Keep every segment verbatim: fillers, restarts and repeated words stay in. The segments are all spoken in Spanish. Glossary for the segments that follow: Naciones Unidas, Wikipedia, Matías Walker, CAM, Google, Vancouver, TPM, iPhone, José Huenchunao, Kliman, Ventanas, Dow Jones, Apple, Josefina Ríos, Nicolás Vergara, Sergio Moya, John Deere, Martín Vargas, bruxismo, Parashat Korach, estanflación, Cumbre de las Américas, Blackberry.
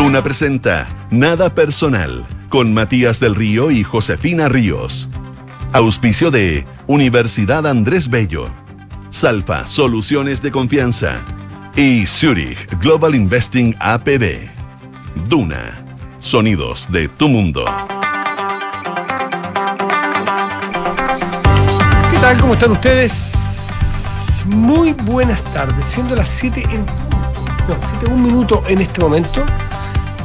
Duna presenta Nada Personal con Matías del Río y Josefina Ríos. Auspicio de Universidad Andrés Bello, Salfa, Soluciones de Confianza y Zurich Global Investing A P B. Duna, sonidos de tu mundo. ¿Qué tal? ¿Cómo están ustedes? Muy buenas tardes, siendo las siete en punto, no, siete un minuto en este momento.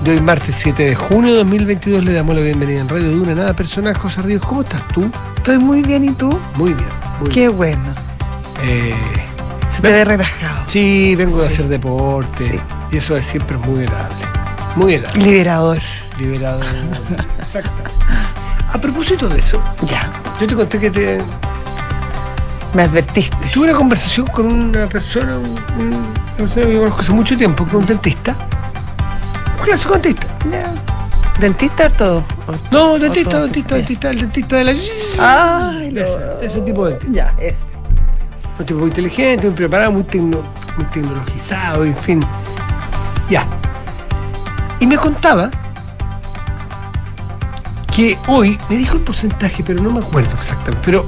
De hoy martes siete de junio de dos mil veintidós le damos la bienvenida en Radio Duna, Nada Personal. José Ríos, ¿cómo estás tú? Estoy muy bien, ¿y tú? Muy bien. Muy Qué bien. bueno. Eh, Se te ve relajado. Sí, vengo sí. de hacer deporte. Sí. Y eso es siempre muy agradable. Muy agradable. Liberador. Liberador. Exacto. A propósito de eso, ya. Yo te conté que te... Me advertiste. Tuve una conversación con una persona, una persona que yo conozco hace mucho tiempo, con un dentista. Clásico dentista. Yeah. ¿Dentista todo? No, dentista, todo dentista, dentista, el dentista de la... Ay, no. Ese, ese tipo de dentista. Ya, ese. Un tipo muy inteligente, muy preparado, muy, tecno, muy tecnologizado, en fin. Ya. Y me contaba que hoy, me dijo el porcentaje, pero no me acuerdo exactamente, pero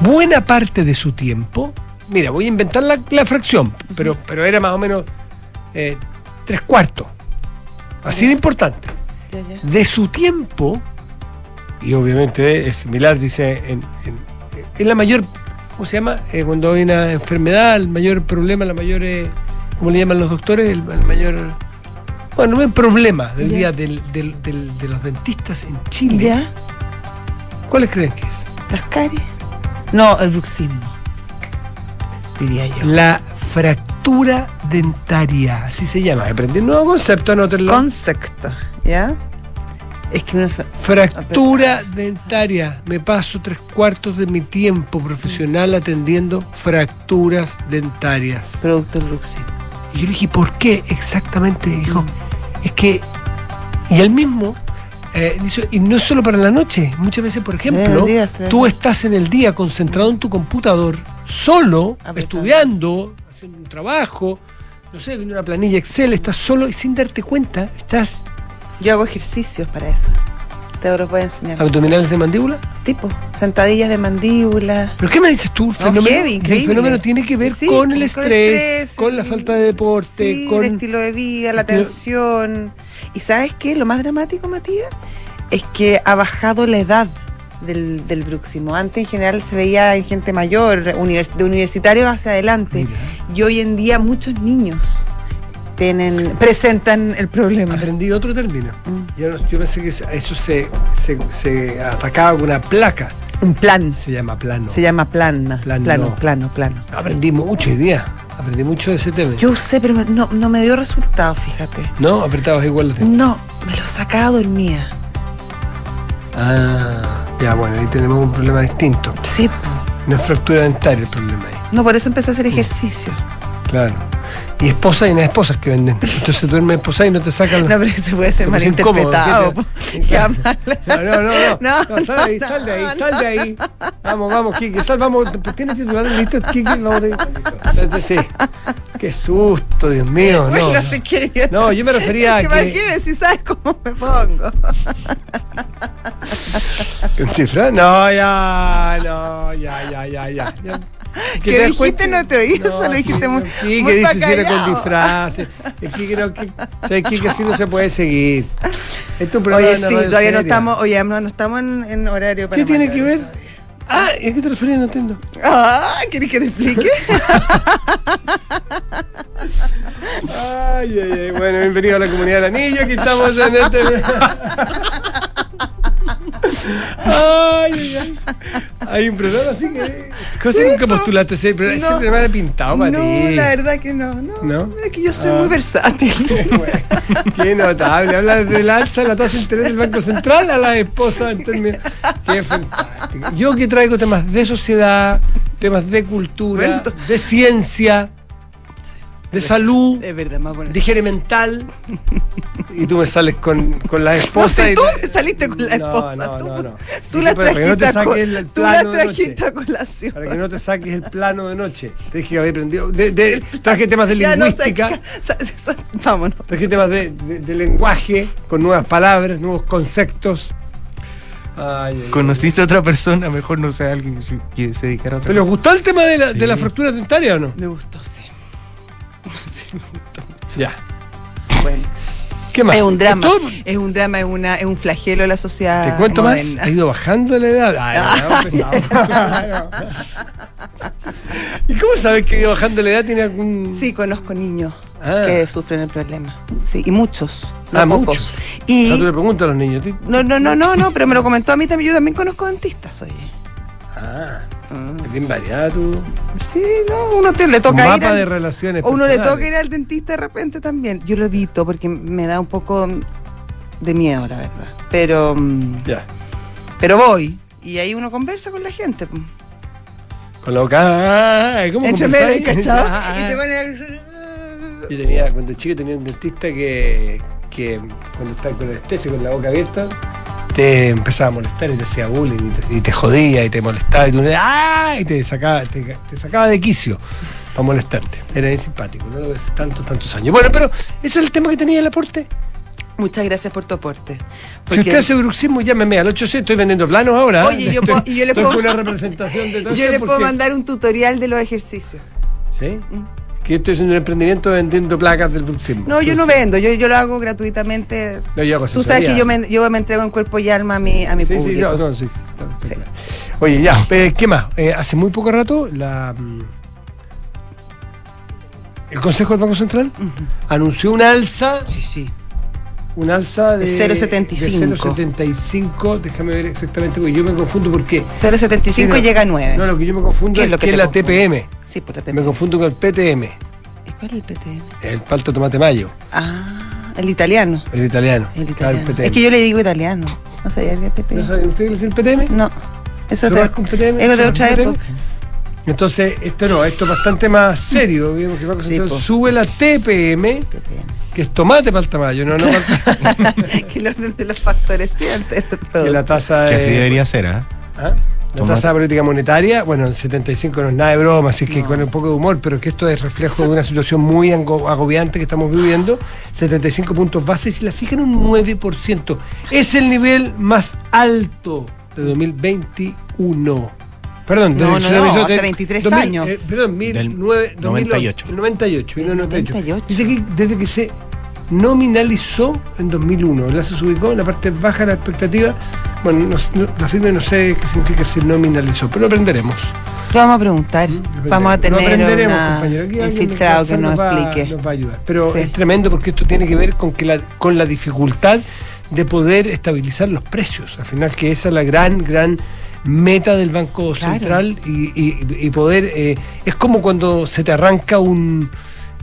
buena parte de su tiempo, mira, voy a inventar la, la fracción, pero, pero era más o menos eh, tres cuartos. Así de importante. Ya, ya. De su tiempo, y obviamente es similar, dice, en, en, en la mayor, ¿cómo se llama? Eh, cuando hay una enfermedad, el mayor problema, la mayor, eh, ¿cómo le llaman los doctores? El, el mayor, bueno, no hay problema del ya. día del, del, del, de los dentistas en Chile. Ya. ¿Cuáles creen que es? ¿Las caries? No, el bruxismo, diría yo. La fractura. Fractura dentaria, así se llama. Aprendí un nuevo concepto, anótenlo. Concepto, ¿ya? Es que una... Fractura aprende. dentaria. Me paso tres cuartos de mi tiempo profesional atendiendo fracturas dentarias. Producto del bruxismo. Y yo le dije, ¿por qué exactamente? Y dijo, es que... Y él mismo... Eh, y no solo para la noche. Muchas veces, por ejemplo, día, tú estás en el día concentrado en tu computador, solo, apretando, estudiando... haciendo un trabajo, no sé, viendo una planilla Excel, estás solo y sin darte cuenta, estás... Yo hago ejercicios para eso. Te los voy a enseñar. ¿Abdominales de mandíbula? Tipo, sentadillas de mandíbula. ¿Pero qué me dices tú? El fenómeno, heavy, increíble. El fenómeno tiene que ver sí, con el estrés, con, el estrés, con y... la falta de deporte, sí, con... el estilo de vida, la tensión. ¿Y sabes qué? Lo más dramático, Matías, es que ha bajado la edad del, del bruxismo. Antes en general se veía en gente mayor, univers, de universitarios hacia adelante. Mira. Y hoy en día muchos niños tienen, presentan el problema. Aprendí otro término. Mm. Yo, yo pensé que eso se, se, se atacaba con una placa. Un plan. Se llama plano. Se llama plana. Plano, plano, plano. plano Aprendí sí. mucho hoy día. Aprendí mucho de ese tema. Yo sé, pero no, no me dio resultado, fíjate. ¿No? ¿Apretabas igual los dientes? No, me lo sacaba dormida. Ah... Ya, bueno, ahí tenemos un problema distinto. Sí. No es fractura dentaria el problema ahí. No, por eso empecé a hacer ejercicio. Claro. Y esposas y unas esposas que venden. Entonces duermes esposas y no te sacan... No, pero se puede ser malinterpretado. Qué mal. No, no, no. No, no, no, sal de ahí, sal de ahí, sal de ahí. Vamos, vamos, Kiki, sal, vamos. ¿Tienes titular? ¿Listo, Kiki? Vamos de ahí. Sí. Qué susto, Dios mío. No, no sé qué yo... No, yo me refería a que... Imagínense si sabes cómo me pongo. ¿Un cifra? No, ya, no, ya, ya, ya, ya. ya. Que, que dijiste no te oí, no, solo dijiste muy sí, muy que dice si era con disfraces. Es que creo que, o sea, es que así no se puede seguir. Esto es oye, sí, todavía seria. no estamos, oye, no, no estamos en, en horario para... ¿Qué tiene que ver? Todavía. Ah, ¿a qué te referías? No entiendo. Ah, ¿querés que te explique? Ay, ay, ay, bueno, bienvenido a la comunidad del anillo, aquí estamos en este... Ay, ay, ay. Hay un problema así que... José, sí, nunca postulaste ese programa. No, ese programa era pintado para no, ti. No, la verdad que no. No, ¿No? Es que yo soy ah. muy versátil. Qué, bueno. Qué notable. Habla del alza de la tasa de interés del Banco Central a las esposas. En términos... Qué fantástico. Yo que traigo temas de sociedad, temas de cultura, de ciencia... de salud, es verdad, me voy a poner de higiene mental. Y tú me sales con, con la esposa. No sé, tú me saliste con la esposa. No, no, tú no, no. tú la trajiste no a colación. Para que no te saques el plano de noche. Te dije que había aprendido. De, de, traje temas de ya lingüística. No sa sa sa vámonos. Traje temas de, de, de lenguaje, con nuevas palabras, nuevos conceptos. Ay, ay, ¿Conociste ay, ay. a otra persona? Mejor no sea alguien que se dedicara a otra. ¿Pero les gustó el tema de la, sí. de la fractura dentaria o no? Me gustó, sí. Sí, me gustó mucho. Ya. Bueno. ¿Qué más? Es un drama, ¿Esto? es un drama, es, una, es un flagelo de la sociedad. ¿Te cuento moderna. más? Ha ido bajando la edad. Ay, ah, no, no. ¿Y cómo sabes que ha ido bajando la edad? ¿Tiene algún...? Sí, conozco niños ah. que sufren el problema. Sí, y muchos, no ah, pocos. Muchos. Y... No te lo pregunto a los niños. ¿Tí? No, no, no, no, no, pero me lo comentó a mí también. Yo también conozco dentistas, oye. Ah, ah. es bien variado. Sí, no, uno te, le toca un mapa ir al, de relaciones o uno le toca ir al dentista de repente también. Yo lo evito porque me da un poco de miedo, la verdad. Pero ya. Pero voy y ahí uno conversa con la gente. Con la boca. ¿Cómo conversar? ¿Cachado? Ah, y te ponen a... Yo tenía, cuando chico tenía un dentista que, que cuando está con anestesia, con la boca abierta, te empezaba a molestar y te hacía bullying y te, y te jodía y te molestaba y tú ¡ah! y te sacaba, te, te sacaba de quicio para molestarte. Era bien simpático, no lo ves tantos, tantos años. Bueno, pero ese es el tema que tenía el aporte. Muchas gracias por tu aporte. Porque... Si usted hace bruxismo, llámeme al ochocientos, estoy vendiendo planos ahora. Oye, yo, estoy, yo le puedo, con una representación de yo le puedo porque... mandar un tutorial de los ejercicios. ¿Sí? Mm. Que yo estoy haciendo un emprendimiento vendiendo placas del bruxismo. No, yo no vendo, yo, yo lo hago gratuitamente. No, yo hago Tú sabes que yo me, yo me entrego en cuerpo y alma a mi, a mi sí, público. Sí, no, no, sí, sí, no, sí, sí. Claro. Oye, ya, eh, ¿qué más? Eh, hace muy poco rato la el Consejo del Banco Central uh-huh. anunció una alza. Sí, sí. Una alza de, de cero coma setenta y cinco. cero coma setenta y cinco, déjame ver exactamente, porque yo me confundo porque... cero coma setenta y cinco sí, no, llega a nueve. No, lo que yo me confundo es, es que es la T P M. Sí, por la T P M. Me confundo con el P T M. ¿Y cuál es el P T M? El palta tomate mayo. Ah, el italiano. El italiano. El italiano. Claro, el es que yo le digo italiano. No sabía el P T M. ¿No sabe, ¿Usted le dice el P T M? No. Eso te... con P T M? Es de otra época. Entonces, esto no, esto es bastante más serio. Digamos que sí, sube la T P M. T P M. Que es tomate para el tamaño, no, no para el... Que el orden de los factores sí antes del producto. Que la tasa de... Que así debería ser, ¿eh? ¿Ah? La tasa de política monetaria, bueno, el setenta y cinco no es nada de broma, así que no. Con un poco de humor, pero que esto es reflejo de una situación muy agobiante que estamos viviendo. setenta y cinco puntos base, si la fijan, un nueve por ciento. Es el nivel más alto de dos mil veintiuno. Perdón, no, no, no, hace veintitrés años. Eh, perdón, mil novecientos noventa y ocho. noventa y ocho. Dice que desde que se nominalizó en dos mil uno, la se ubicó en la parte baja de la expectativa. Bueno, no, no, la firma no sé qué significa se nominalizó, pero lo aprenderemos. Lo vamos a preguntar. ¿Sí? Vamos a tener un infiltrado que nos, nos va, explique. Nos va a ayudar. Pero sí. Es tremendo porque esto tiene que ver con, que la, con la dificultad de poder estabilizar los precios. Al final, que esa es la gran, gran... meta del Banco Central, claro. y, y, y poder eh, es como cuando se te arranca un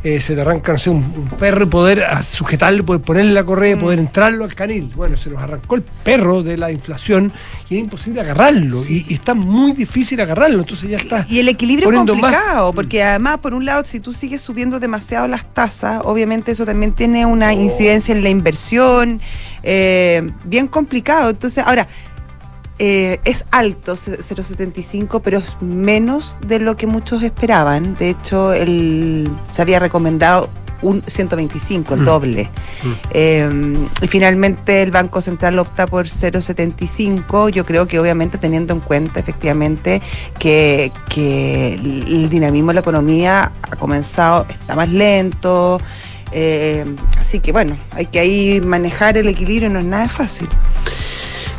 eh, se te arranca no sé, un, un perro y poder sujetarlo, poder ponerle la correa, mm. poder entrarlo al canil. Bueno, se nos arrancó el perro de la inflación y es imposible agarrarlo, y, y está muy difícil agarrarlo, entonces ya está. Y el equilibrio es complicado, más... porque además por un lado si tú sigues subiendo demasiado las tasas, obviamente eso también tiene una oh. incidencia en la inversión, eh, bien complicado. Entonces ahora Eh, es alto, cero coma setenta y cinco, pero es menos de lo que muchos esperaban. De hecho, el, se había recomendado un ciento veinticinco, el mm. doble. Mm. Eh, y finalmente el Banco Central opta por cero coma setenta y cinco. Yo creo que obviamente teniendo en cuenta efectivamente que, que el, el dinamismo de la economía ha comenzado, está más lento. Eh, así que bueno, hay que ahí manejar el equilibrio, no es nada fácil.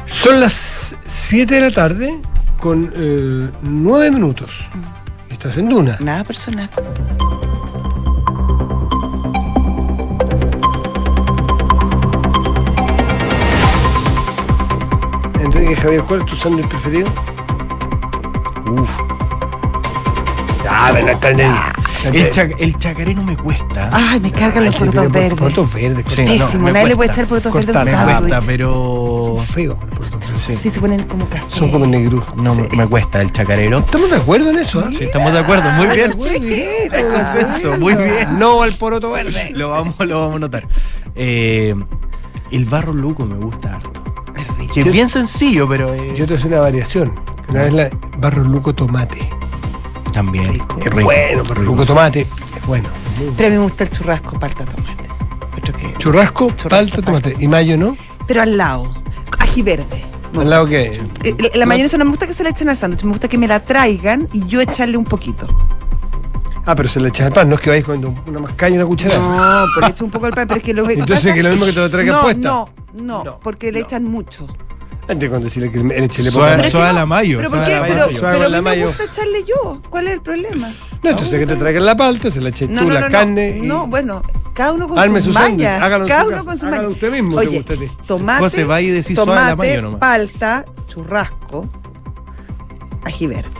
Son las siete de la tarde con eh, nueve minutos. Estás en Duna. Nada personal. Enrique Javier, ¿cuál es tu sándwich preferido? Uf. Ah, no está en el... Okay. El, chac, el chacaré no me cuesta. Ay, me cargan los porotos verdes. Porotos verdes, sí, pésimo. No, nadie le puede echar porotos verdes a un sándwich. Pero feo. Sí. sí, se ponen como café. Son como negros. No, sí. me cuesta el chacarero. Estamos de acuerdo en eso, ¿eh? Sí, estamos de acuerdo. Muy bien. Muy bien. Hay consenso. Muy bien. No al poroto verde. Lo vamos, lo vamos a notar. Eh, el barro luco me gusta harto. Que es bien sencillo, pero... Eh... Yo te hice una variación. Una vez la barro luco tomate. También. Rico. Es rico. Bueno, barro luco tomate. Es bueno. Pero a mí me gusta el churrasco, palta, tomate. Que... Churrasco, churrasco, palta, tomate. Palta. Y mayo, ¿no? Pero al lado. Ají verde. ¿Al lado qué? La, la mayonesa no me gusta que se la echen al sándwich, me gusta que me la traigan y yo echarle un poquito. Ah, pero se la echan al pan, no es que vayas comiendo una mascalla y una cucharada. No, pero le echan un poco al pan, pero es que lo que Entonces pasa... que lo mismo que te lo traigan no, puesta. No, no, no, porque le no. echan mucho. Antes cuando decirle que le echan le pongan. Suave la mayo. ¿Pero por qué? Pero, pero a mí me gusta echarle yo. ¿Cuál es el problema? No, entonces que te traigan la palta, se la eches no, tú, no, la no, carne. No, y... no, bueno. Cada uno con Arme su maña. Cada uno con su maña. Usted mismo. Oye, te gusta tomate, José, va y decís tomate, suave la mayo nomás. Palta, churrasco, ají verde.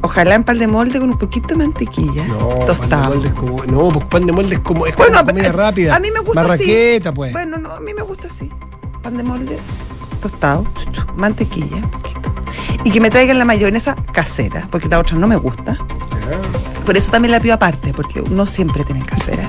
Ojalá en pan de molde con un poquito de mantequilla. No, tostado. Pan de como, no, pues pan de molde es como es bueno, comida eh, rápida. A mí me gusta Marraqueta, así. Pues. Bueno, no, a mí me gusta así. Pan de molde tostado, chuchu, mantequilla, un poquito. Y que me traigan la mayonesa casera, porque la otra no me gusta. Yeah. Por eso también la pido aparte, porque no siempre tienen casera.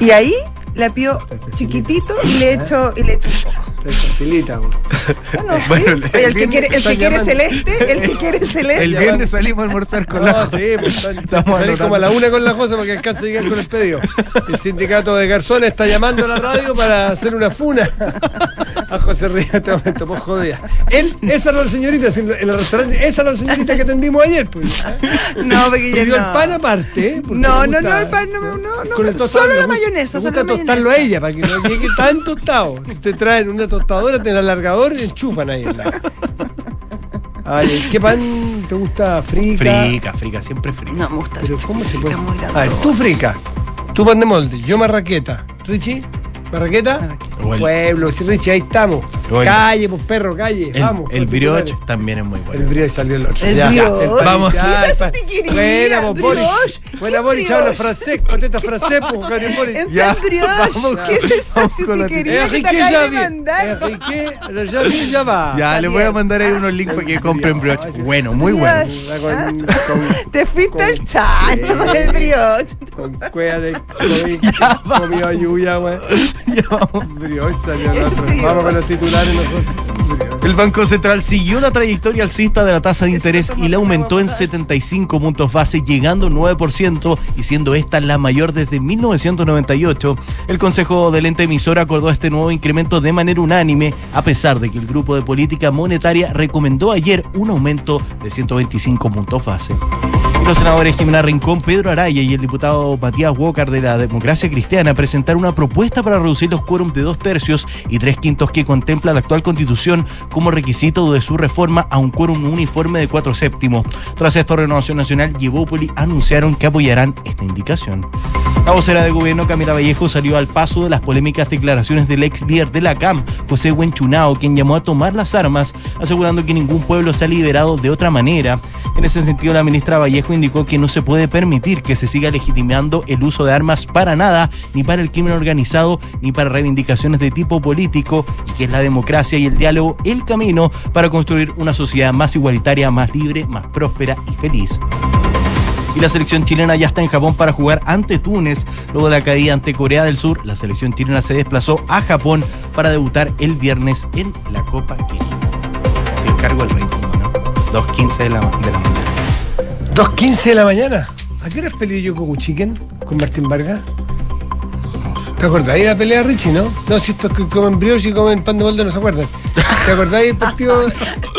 Y ahí la pido chiquitito y le echo, y le echo un poco. Se facilita, bueno, bueno, sí. el, el que quiere, el que quiere celeste, el que quiere celeste. El viernes salimos a almorzar con no, la José. Sí, pues, estamos a como a la una con la José para que alcance a llegar con el pedido. El sindicato de garzones está llamando a la radio para hacer una funa. A José Ríos este momento, pues jodida. Él, esa era la señorita, en el restaurante, esa era la señorita que atendimos ayer, pues. No, porque ya no. El pan aparte, No, no, no, el pan no, no, no. Con tostado, solo la mayonesa, solo la mayonesa. Tostarlo a ella, para que no llegue tan tostado. Si te traen una tostadora, te la alargador y enchufan ahí. Ay, ¿qué pan te gusta? Frica. Frica, frica, siempre frica. No, me gusta. Pero ¿cómo se puede? A ver, tú frica, tú pan de molde, yo marraqueta. Richie. ¿Marraqueta? Bueno. Pueblo, sí, Richie, ahí estamos. Bueno. Calle, pues perro, calle. El, vamos. El brioche también es muy bueno. El brioche salió el otro. El ya, brioche. El, vamos. Ya, ¿qué eso te quería? Buena, Boris. Buena, Boris. Habla francés. Contesta francés, pues, Gabriel Boris. En brioche. ¿Qué es eso si te quería? ¿Qué te acabas de mandar? Enrique, lo llame y ya va. Ya, le voy a mandar ahí unos links para que compren brioche. Bueno, muy bueno. Te fuiste al chacho con el brioche. Con cueva de comió lluvia, güey. Briosa, vamos con los titulares nosotros. El Banco Central siguió la trayectoria alcista de la tasa de interés y la aumentó en setenta y cinco puntos base, llegando a un nueve por ciento y siendo esta la mayor desde mil novecientos noventa y ocho. El Consejo del Ente Emisor acordó este nuevo incremento de manera unánime, a pesar de que el Grupo de Política Monetaria recomendó ayer un aumento de ciento veinticinco puntos base. Los senadores Jimena Rincón, Pedro Araya y el diputado Matías Walker de la Democracia Cristiana presentaron una propuesta para reducir los quórums de dos tercios y tres quintos que contempla la actual Constitución como requisito de su reforma a un quórum uniforme de cuatro séptimos. Tras esto, Renovación Nacional y Evópoli anunciaron que apoyarán esta indicación. La vocera de gobierno, Camila Vallejo, salió al paso de las polémicas declaraciones del ex líder de la C A M, José Huenchunao, quien llamó a tomar las armas, asegurando que ningún pueblo se ha liberado de otra manera. En ese sentido, la ministra Vallejo indicó que no se puede permitir que se siga legitimando el uso de armas para nada, ni para el crimen organizado, ni para reivindicaciones de tipo político, y que es la democracia y el diálogo el camino para construir una sociedad más igualitaria, más libre, más próspera y feliz. Y la selección chilena ya está en Japón para jugar ante Túnez. Luego de la caída ante Corea del Sur, la selección chilena se desplazó a Japón para debutar el viernes en la Copa Kirin. Te encargo el ritmo, ¿no? dos quince de la, de la mañana. ¿dos quince de la mañana? ¿A qué hora peleó Yoko Gushiken con Martín Vargas? ¿Te acordáis de la pelea, Richie, no? No, si estos que comen brioche y comen pan de molde no se acuerdan. ¿Te acordáis del partido?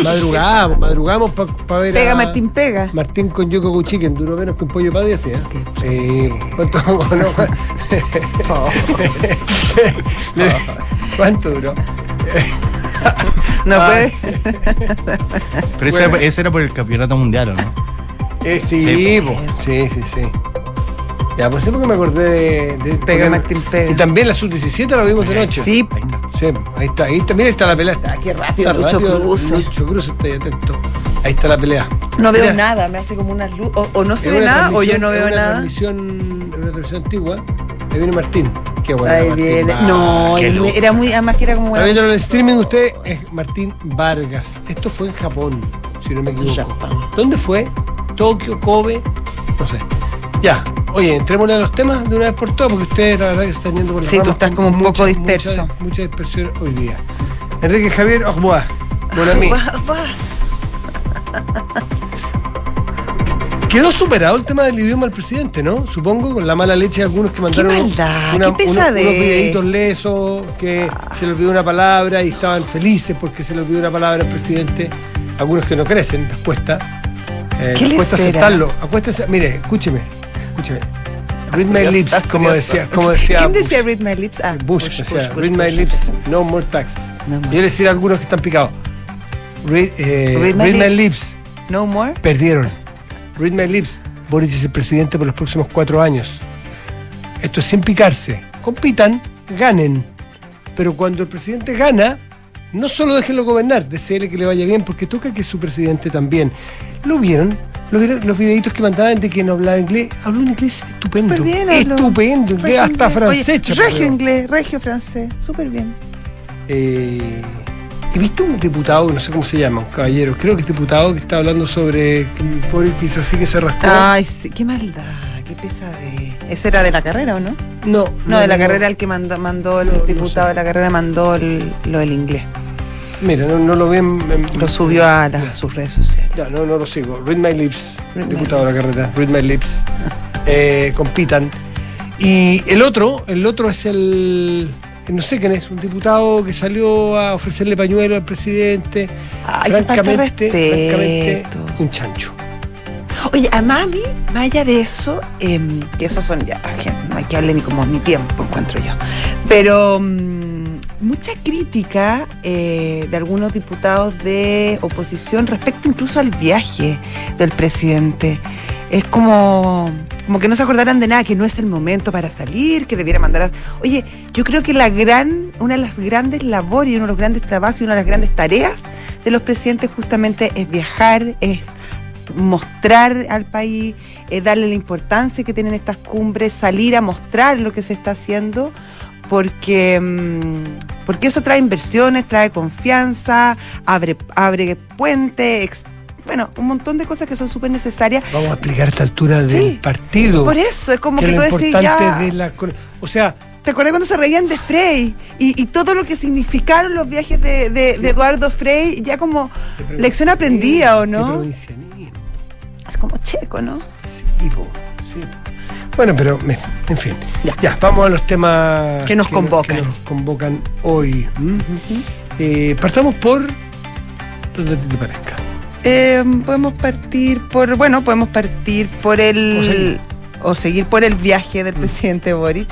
Madrugamos, madrugamos para pa ver Pega a... Martín pega. Martín con Yoko Gushiken, duró menos que un pollo para diez, ¿eh? ¿Qué? Sí. ¿Cuánto? No, oh. ¿Cuánto duró? No fue. Pero bueno. Ese era por el campeonato mundial, ¿o no? Eh, sí, sí, sí, sí, sí. Ya, por eso que me acordé de... de pega, Martín pega. Y también la sub diecisiete la vimos de noche. Sí. Ahí está. Sí, ahí está. Ahí también está la pelea. Ah, qué rápido, Lucho Cruz. Lucho Cruz, está ahí atento. Ahí está la pelea. No veo Mira, nada, me hace como unas luces. O, o no se ve nada, o yo no veo es una nada. Es una transmisión antigua. Ahí viene Martín. Qué bueno. Ahí Martín viene. Vargas. No, era muy. Además que era como. Está viendo en el streaming usted, es Martín Vargas. Esto fue en Japón, si no me equivoco. Japón. ¿Dónde fue? Tokio, Kobe. No sé. Ya. Oye, entremos en los temas de una vez por todas, porque ustedes la verdad que se están yendo por las ramas. Sí, tú estás como un mucha, poco disperso. Mucha, mucha dispersión hoy día. Enrique Javier Orboa. Bueno, a mí. Quedó superado el tema del idioma del presidente, ¿no? Supongo, con la mala leche de algunos que mandaron qué maldad, una, qué unos, unos videitos lesos, que ah. se les olvidó una palabra y estaban felices porque se les olvidó una palabra al presidente. Algunos que no crecen, les cuesta. Eh, ¿Qué les cuesta aceptarlo? Acuéstese, mire, escúcheme, escúcheme. Read my lips, como decía, como decía. ¿Quién decía read my lips? Ah, Bush, Bush, Bush, o sea, Bush, read Bush, my Bush, lips, no more taxes. No more. Yo les decía a algunos que están picados. Read, eh, read, my, read lips. my lips. No more. Perdieron. Read my lips. Boric es el presidente por los próximos cuatro años. Esto es sin picarse. Compitan, ganen. Pero cuando el presidente gana, no solo déjenlo gobernar, deseele que le vaya bien, porque toca que es su presidente también. ¿Lo vieron? Los, los videitos que mandaban de que no hablaba inglés. Habló un inglés estupendo. Super bien, estupendo, inglés, regio hasta francés. Regio inglés, regio francés. Súper bien. Eh, ¿Y viste un diputado, no sé cómo se llama, un caballero? Creo que es diputado que está hablando sobre el pobre que hizo así que se rascó. Ay, sí, qué maldad, qué pesadez. ¿Ese era de la carrera o no? No. No, no de la no, carrera el que mandó, mandó el no, diputado no sé. de la carrera mandó el, lo del inglés. Mira, no, no lo vi en, en, Lo subió a las, no, sus redes sociales. No, no, no lo sigo. Read my lips, Read diputado my lips. de la carrera. Read my lips. eh, compitan. Y el otro, el otro es el... No sé quién es, un diputado que salió a ofrecerle pañuelo al presidente. Ay, francamente, francamente, un chancho. Oye, a mami, más allá de eso, eh, que esos son ya, no hay que darle ni como mi tiempo, encuentro yo. Pero... Um, mucha crítica eh, de algunos diputados de oposición respecto incluso al viaje del presidente. Es como, como que no se acordaran de nada, que no es el momento para salir, que debiera mandar a... Oye, yo creo que la gran, una de las grandes labores y uno de los grandes trabajos y una de las grandes tareas de los presidentes justamente es viajar, es mostrar al país, es darle la importancia que tienen estas cumbres, salir a mostrar lo que se está haciendo. Porque, porque eso trae inversiones, trae confianza, abre, abre puente, ex, bueno, un montón de cosas que son súper necesarias. Vamos a explicar a esta altura del sí, partido. Por eso, es como que, que tú decís ya... De la, o sea... ¿Te acordás cuando se reían de Frey? Y, y todo lo que significaron los viajes de, de, de Eduardo Frey, ya como lección aprendida, ¿o no? Es como checo, ¿no? Sí, po, sí. Bueno, pero, en fin, ya, ya vamos a los temas que nos que convocan no, que nos convocan hoy. ¿Mm? Uh-huh. eh, partamos por donde te parezca. Eh, podemos partir por, bueno, podemos partir por el... O seguir, o seguir por el viaje del uh-huh. presidente Boric.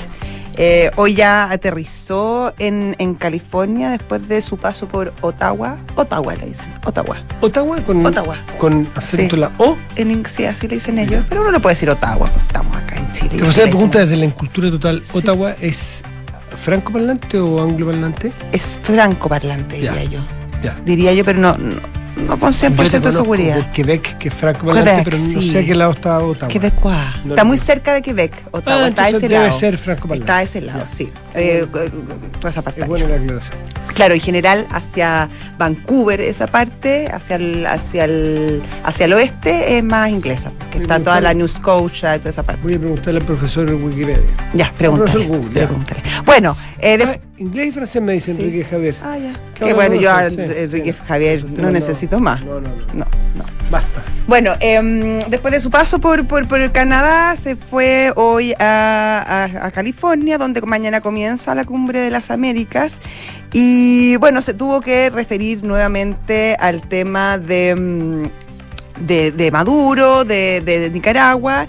Eh, hoy ya aterrizó en, en California después de su paso por Ottawa. Ottawa le dicen, Ottawa. ¿Ottawa? Con, Ottawa. Con acento sí. la O. En, sí, así le dicen ellos, pero uno le puede decir Ottawa porque estamos acá en Chile. Pero usted me pregunta desde la incultura total, sí. ¿Ottawa es francoparlante o angloparlante? Es francoparlante, diría yo. Ya. Diría yo, pero no... no. No con cien por ciento de seguridad. Quebec, que es francoparlante, pero no sí. sé a qué lado está Ottawa. Quebec, no está muy cerca de Quebec. Ottawa ah, está a ese debe lado. Debe ser francoparlante. Está a ese lado, yeah. sí. Eh, toda esa parte. Es buena la aclaración. Claro, en general, hacia Vancouver, esa parte, hacia el, hacia el, hacia el oeste, es más inglesa, porque está toda la New Scotia y toda esa parte. Voy a preguntarle al profesor de Wikipedia. Ya, pregúntale. Google, ya. pregúntale. Bueno, eh, de... ah, inglés y francés me dice sí. Enrique Javier. Ah, ya. Que bueno, yo a Enrique sí. Javier no, no necesito más. No, no, no. No, no. Basta. Bueno, eh, después de su paso por, por, por el Canadá, se fue hoy a, a, a California, donde mañana comienza la Cumbre de las Américas. Y bueno, se tuvo que referir nuevamente al tema de, de, de Maduro, de, de, de Nicaragua.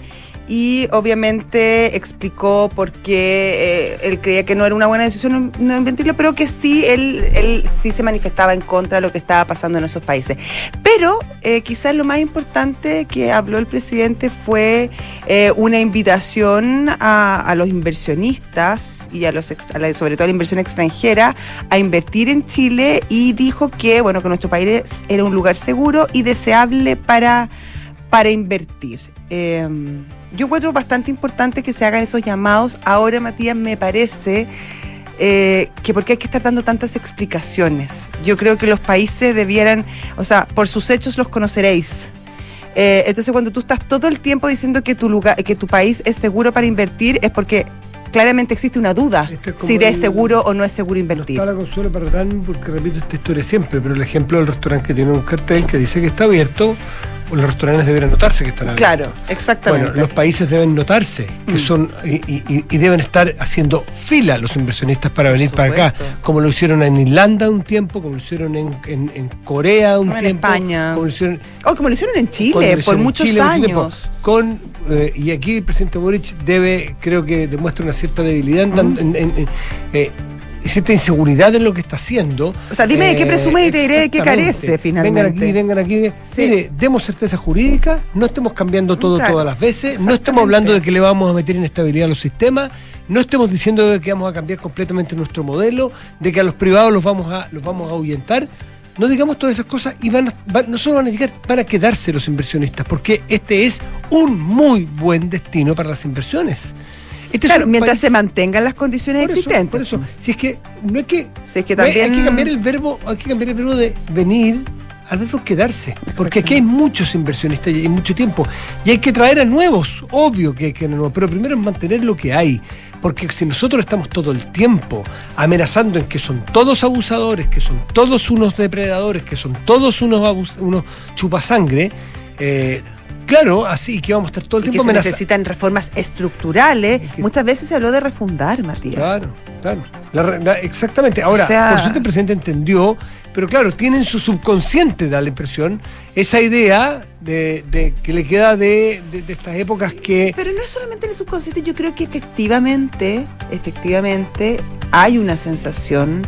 Y obviamente explicó por qué eh, él creía que no era una buena decisión no inventarlo, pero que sí, él, él sí se manifestaba en contra de lo que estaba pasando en esos países. Pero eh, quizás lo más importante que habló el presidente fue eh, una invitación a, a los inversionistas y a los ex, a la, sobre todo a la inversión extranjera a invertir en Chile y dijo que, bueno, que nuestro país era un lugar seguro y deseable para... para invertir. Eh, yo encuentro bastante importante que se hagan esos llamados. Ahora, Matías, me parece eh, que porque hay que estar dando tantas explicaciones. Yo creo que los países debieran, o sea, por sus hechos los conoceréis. Eh, entonces, cuando tú estás todo el tiempo diciendo que tu lugar, que tu país es seguro para invertir, es porque claramente existe una duda este es si el, es seguro o no es seguro invertir. No está la consuelo para darme, porque repito esta historia siempre, pero el ejemplo del restaurante que tiene un cartel que dice que está abierto, los restaurantes deberían notarse que están abiertos. Claro, exactamente. Bueno, los países deben notarse que mm. son y, y, y deben estar haciendo fila los inversionistas para venir para acá, como lo hicieron en Irlanda un tiempo, como lo hicieron en, en, en Corea un como tiempo, en España, como lo hicieron, oh, como lo hicieron en Chile por muchos Chile, años. Tiempo, con eh, y aquí el presidente Boric debe, creo que demuestra una cierta debilidad mm. en, en, en eh, cierta inseguridad en lo que está haciendo. O sea, dime eh, de qué presume y te diré de qué carece finalmente. Vengan aquí, vengan aquí. Sí. Mire, demos certeza jurídica, no estemos cambiando todo claro, todas las veces, no estemos hablando de que le vamos a meter inestabilidad a los sistemas, no estemos diciendo de que vamos a cambiar completamente nuestro modelo, de que a los privados los vamos a, los vamos a ahuyentar. No digamos todas esas cosas y van, van, no solo van a llegar, van a quedarse los inversionistas, porque este es un muy buen destino para las inversiones. Este claro, mientras país... se mantengan las condiciones por eso, existentes. Por eso, si es que no hay que, si es que también... hay que cambiar el verbo, hay que cambiar el verbo de venir al verbo quedarse, porque aquí hay muchos inversionistas y hay mucho tiempo y hay que traer a nuevos, obvio que hay que nuevos, pero primero es mantener lo que hay. Porque si nosotros estamos todo el tiempo amenazando en que son todos abusadores, que son todos unos depredadores, que son todos unos, abus unos chupasangre, eh, claro, así que vamos a estar todo el y tiempo amenazados. Necesitan reformas estructurales. Es que... Muchas veces se habló de refundar, Matías. Claro, claro. La, la, exactamente. Ahora, o sea... por suerte el presidente entendió, pero claro, tiene en su subconsciente, da la impresión, esa idea de, de que le queda de, de, de estas épocas sí, que... Pero no es solamente en el subconsciente, yo creo que efectivamente, efectivamente hay una sensación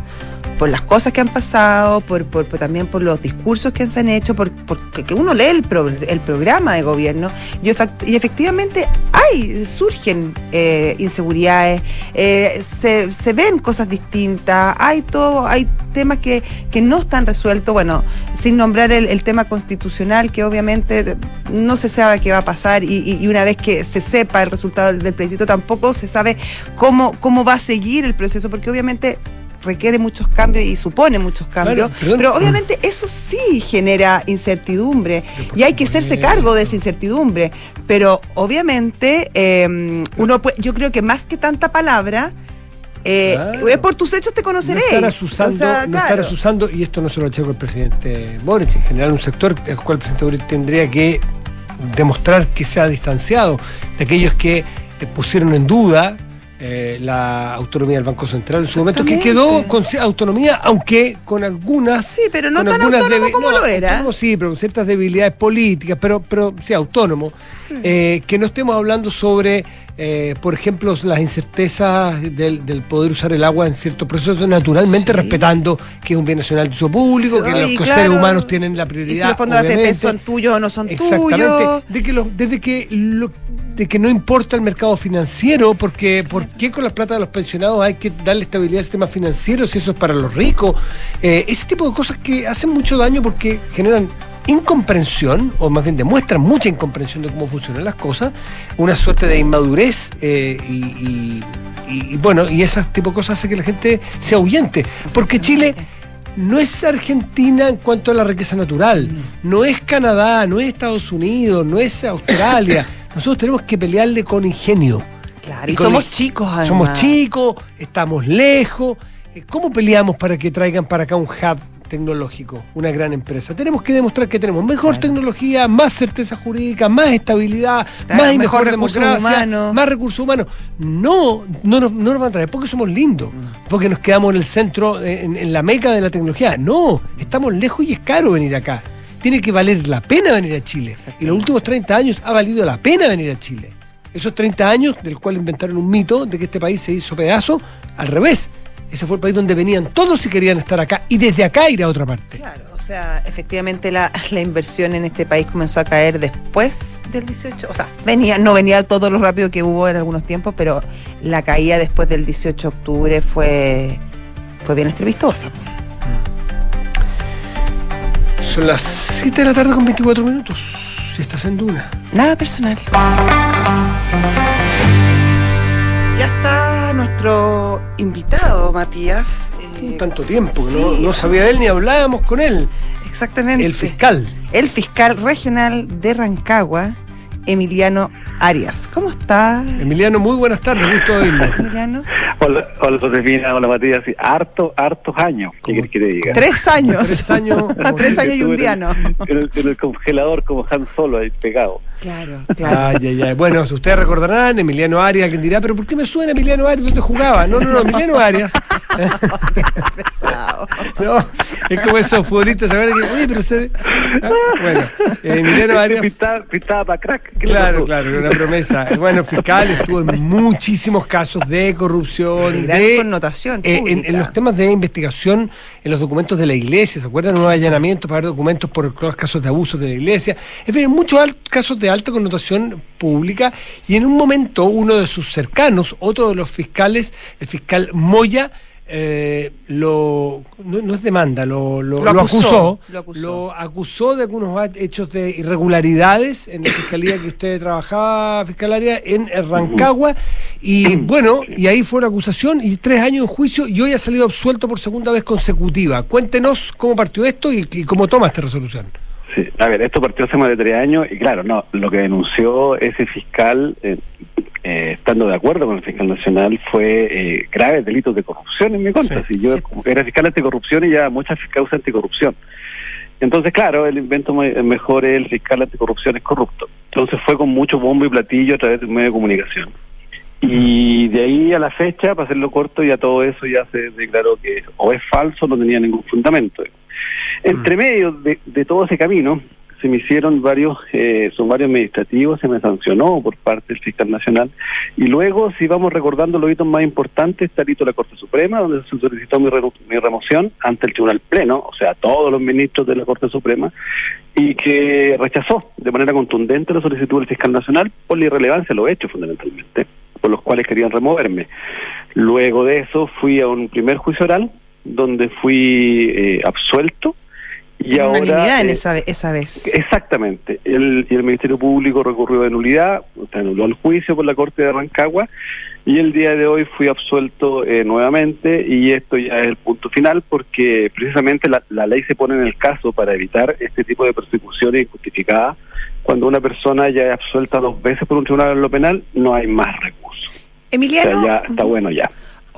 por las cosas que han pasado, por, por, por también por los discursos que se han hecho, por, porque que uno lee el, pro, el programa de gobierno y, efect, y efectivamente hay, surgen eh, inseguridades, eh, se, se ven cosas distintas, hay todo, hay temas que, que no están resueltos, bueno, sin nombrar el, el tema constitucional, que obviamente no se sabe qué va a pasar y, y, y una vez que se sepa el resultado del, del plebiscito tampoco se sabe cómo, cómo va a seguir el proceso, porque obviamente requiere muchos cambios y supone muchos cambios, claro, pero obviamente eso sí genera incertidumbre y hay que hacerse cargo de esa incertidumbre, pero obviamente eh, uno puede, yo creo que más que tanta palabra eh, claro. es por tus hechos te conoceréis. No estar asusando, o sea, no claro. estar asusando, y esto no se lo achaco al presidente Boric, en general un sector al cual el presidente Boric tendría que demostrar que se ha distanciado de aquellos que pusieron en duda Eh, la autonomía del Banco Central en su momento, que quedó con autonomía, aunque con algunas... Sí, pero no tan autónomo como no, lo era. Autónomo, sí, pero con ciertas debilidades políticas, pero, pero sí, autónomo. Sí. Eh, que no estemos hablando sobre, eh, por ejemplo, las incertezas del, del poder usar el agua en ciertos procesos, naturalmente sí. respetando que es un bien nacional de uso público, sí, que los claro. seres humanos tienen la prioridad. Y si los fondos de F P son tuyos o no son exactamente, tuyos. Exactamente. De que los, desde que... Lo, de que no importa el mercado financiero, porque ¿por qué con las plata de los pensionados hay que darle estabilidad al sistema financiero si eso es para los ricos? Eh, ese tipo de cosas que hacen mucho daño porque generan incomprensión, o más bien demuestran mucha incomprensión de cómo funcionan las cosas, una suerte de inmadurez eh, y, y, y, y bueno, y ese tipo de cosas hace que la gente se ahuyente, porque Chile... no es Argentina en cuanto a la riqueza natural, no es Canadá, no es Estados Unidos, no es Australia. Nosotros tenemos que pelearle con ingenio. Claro, y, y somos el... chicos además. Somos chicos, estamos lejos. ¿Cómo peleamos para que traigan para acá un hub tecnológico, una gran empresa? Tenemos que demostrar que tenemos mejor claro. tecnología, más certeza jurídica, más estabilidad, claro, más y mejor, mejor democracia, humano. más recursos humanos. No, no, no, no nos van a traer porque somos lindos, no. porque nos quedamos en el centro, en, en la meca de la tecnología. No, estamos lejos y es caro venir acá. Tiene que valer la pena venir a Chile. Y los últimos treinta años ha valido la pena venir a Chile. Esos treinta años, del cual inventaron un mito de que este país se hizo pedazo, al revés. Ese fue el país donde venían todos si querían estar acá y desde acá ir a otra parte. Claro, o sea, efectivamente la, la inversión en este país comenzó a caer después del dieciocho. O sea, venía, no venía todo lo rápido que hubo en algunos tiempos, pero la caída después del dieciocho de octubre fue, fue bien estrepitosa. Son las siete de la tarde con veinticuatro minutos. Ríos y estás en Duna. Nada personal. Ya está nuestro invitado, Matías. Eh, Tanto tiempo, sí, no, no sabía de él ni hablábamos con él. Exactamente. El fiscal. El fiscal regional de Rancagua, Emiliano Arias. ¿Cómo estás? Emiliano, muy buenas tardes, gusto de irme. Emiliano. Hola, hola Josefina, hola Matías. Harto, hartos años, ¿qué quieres que te diga? Tres años. Tres años, Tres años y un día, ¿no? En el, en el congelador como Han Solo, ahí pegado. Claro, claro. Ah, ya, ya. Bueno, si ustedes recordarán, Emiliano Arias, alguien dirá, ¿pero por qué me suena Emiliano Arias? ¿Dónde jugaba? No, no, no, Emiliano Arias. No, es como esos futbolistas, ¿sabes? Oye, pero se... ah, bueno, eh, Emiliano Arias... Pintaba, pintaba para crack. Claro, claro, era una promesa. Bueno, fiscal, estuvo en muchísimos casos de corrupción. De gran de, connotación eh, en, en los temas de investigación, en los documentos de la iglesia, ¿se acuerdan? Unos allanamientos para ver documentos por los casos de abusos de la iglesia. En fin, muchos casos de alta connotación pública. Y en un momento, uno de sus cercanos, otro de los fiscales, el fiscal Moya, Eh, lo no, no es demanda, lo, lo, lo, acusó, lo, acusó, lo acusó, lo acusó de algunos hechos de irregularidades en la fiscalía que usted trabajaba, fiscalaria, en Rancagua, y bueno, y ahí fue una acusación y tres años en juicio, y hoy ha salido absuelto por segunda vez consecutiva. Cuéntenos cómo partió esto y, y cómo toma esta resolución. Sí, a ver, esto partió hace más de tres años, y claro, no, lo que denunció ese fiscal... Eh, Eh, estando de acuerdo con el fiscal nacional, fue eh, graves delitos de corrupción en mi contra. Sí, si yo sí. era fiscal anticorrupción y ya muchas causas anticorrupción. Entonces, claro, el invento mejor es el fiscal anticorrupción es corrupto. Entonces fue con mucho bombo y platillo a través de un medio de comunicación. Y de ahí a la fecha, para hacerlo corto, ya todo eso ya se declaró que o es falso, no tenía ningún fundamento. Entre medio de, de todo ese camino... se me hicieron varios eh, sumarios administrativos, se me sancionó por parte del fiscal nacional, y luego, si vamos recordando los hitos más importantes, está el hito de la Corte Suprema, donde se solicitó mi, re mi remoción ante el Tribunal Pleno, o sea, todos los ministros de la Corte Suprema, y que rechazó de manera contundente la solicitud del fiscal nacional por la irrelevancia de los hechos, fundamentalmente, por los cuales querían removerme. Luego de eso, fui a un primer juicio oral, donde fui eh, absuelto, y ahora, nulidad en eh, esa, esa vez. Exactamente. El, el Ministerio Público recurrió de nulidad, se anuló el juicio por la Corte de Rancagua, y el día de hoy fui absuelto eh, nuevamente, y esto ya es el punto final, porque precisamente la, la ley se pone en el caso para evitar este tipo de persecuciones injustificadas. Cuando una persona ya es absuelta dos veces por un tribunal en lo penal, no hay más recursos. Emiliano... O sea, ya está bueno ya.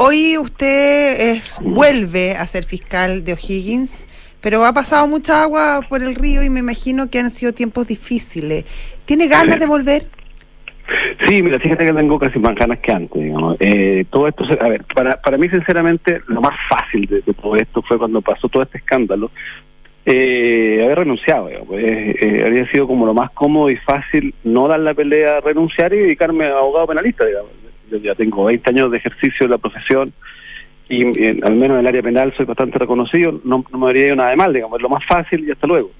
Hoy usted es, vuelve a ser fiscal de O'Higgins, pero ha pasado mucha agua por el río y me imagino que han sido tiempos difíciles. ¿Tiene ganas de volver? Sí, mira, fíjate que tengo casi más ganas que antes, digamos. Eh, todo esto, a ver, para para mí sinceramente lo más fácil de, de todo esto fue cuando pasó todo este escándalo, eh, haber renunciado, digamos. Eh, eh, había sido como lo más cómodo y fácil no dar la pelea, renunciar y dedicarme a abogado penalista, digamos. Yo ya tengo veinte años de ejercicio de la profesión, y en, al menos en el área penal soy bastante reconocido, no, no me habría ido nada de mal, digamos, es lo más fácil y hasta luego.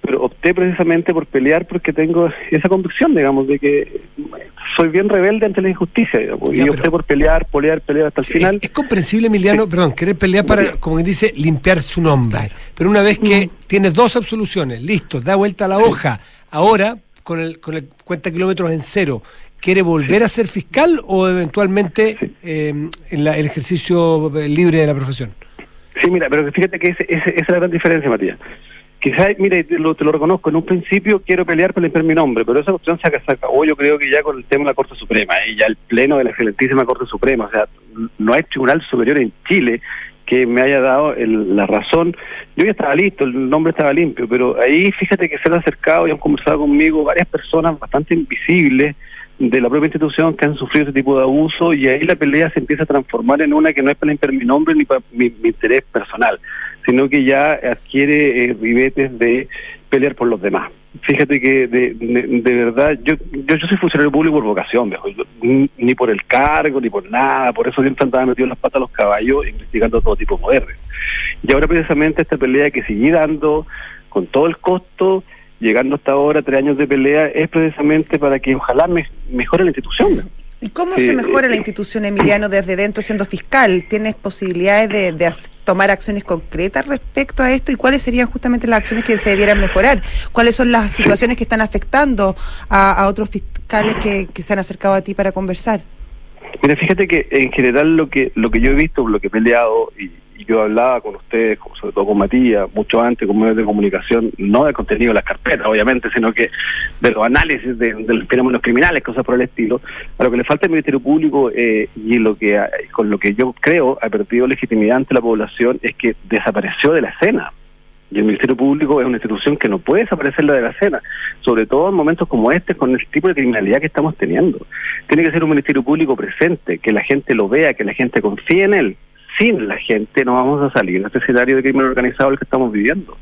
Pero opté precisamente por pelear porque tengo esa convicción, digamos, de que soy bien rebelde ante la injusticia, digamos, ya, y opté por pelear, pelear, pelear hasta el sí, final. Es, es comprensible, Emiliano, sí. perdón, querer pelear para, como quien dice, limpiar su nombre. Pero una vez que mm. tienes dos absoluciones, listo, da vuelta a la hoja, ahora, con el, con el cuenta kilómetros en cero, ¿quiere volver a ser fiscal o eventualmente sí. eh, en la, el ejercicio libre de la profesión? Sí, mira, pero fíjate que ese, ese, esa es la gran diferencia, Matías. Quizás, mira, te lo, te lo reconozco, en un principio quiero pelear para limpiar mi nombre, pero esa opción se acabó, yo creo que ya con el tema de la Corte Suprema, y ya el pleno de la excelentísima Corte Suprema, o sea, no hay tribunal superior en Chile que me haya dado el, la razón. Yo ya estaba listo, el nombre estaba limpio, pero ahí fíjate que se han acercado y han conversado conmigo varias personas bastante invisibles de la propia institución que han sufrido ese tipo de abuso, y ahí la pelea se empieza a transformar en una que no es para limpiar mi nombre ni para mi, mi interés personal, sino que ya adquiere eh, ribetes de pelear por los demás. Fíjate que de, de, de verdad, yo, yo yo soy funcionario público por vocación, viejo. Yo, ni por el cargo, ni por nada, por eso siempre andaba metido en las patas a los caballos, investigando todo tipo de poderes. Y ahora precisamente esta pelea que seguí dando, con todo el costo, llegando hasta ahora, tres años de pelea, es precisamente para que ojalá me, mejore la institución. ¿Y cómo sí, se mejora eh, la institución, Emiliano, desde dentro, siendo fiscal? ¿Tienes posibilidades de, de tomar acciones concretas respecto a esto? ¿Y cuáles serían justamente las acciones que se debieran mejorar? ¿Cuáles son las situaciones que están afectando a, a otros fiscales que, que se han acercado a ti para conversar? Mira, fíjate que en general lo que lo que yo he visto, lo que he peleado, y, y yo hablaba con ustedes, sobre todo con Matías, mucho antes con medios de comunicación, no del contenido de las carpetas, obviamente, sino que de los análisis de, de los fenómenos criminales, cosas por el estilo. A lo que le falta al Ministerio Público, eh, y lo que con lo que yo creo ha perdido legitimidad ante la población, es que desapareció de la escena. Y el Ministerio Público es una institución que no puede desaparecer de la escena, sobre todo en momentos como este, con el tipo de criminalidad que estamos teniendo. Tiene que ser un Ministerio Público presente, que la gente lo vea, que la gente confíe en él. Sin la gente no vamos a salir de este escenario de crimen organizado el que estamos viviendo.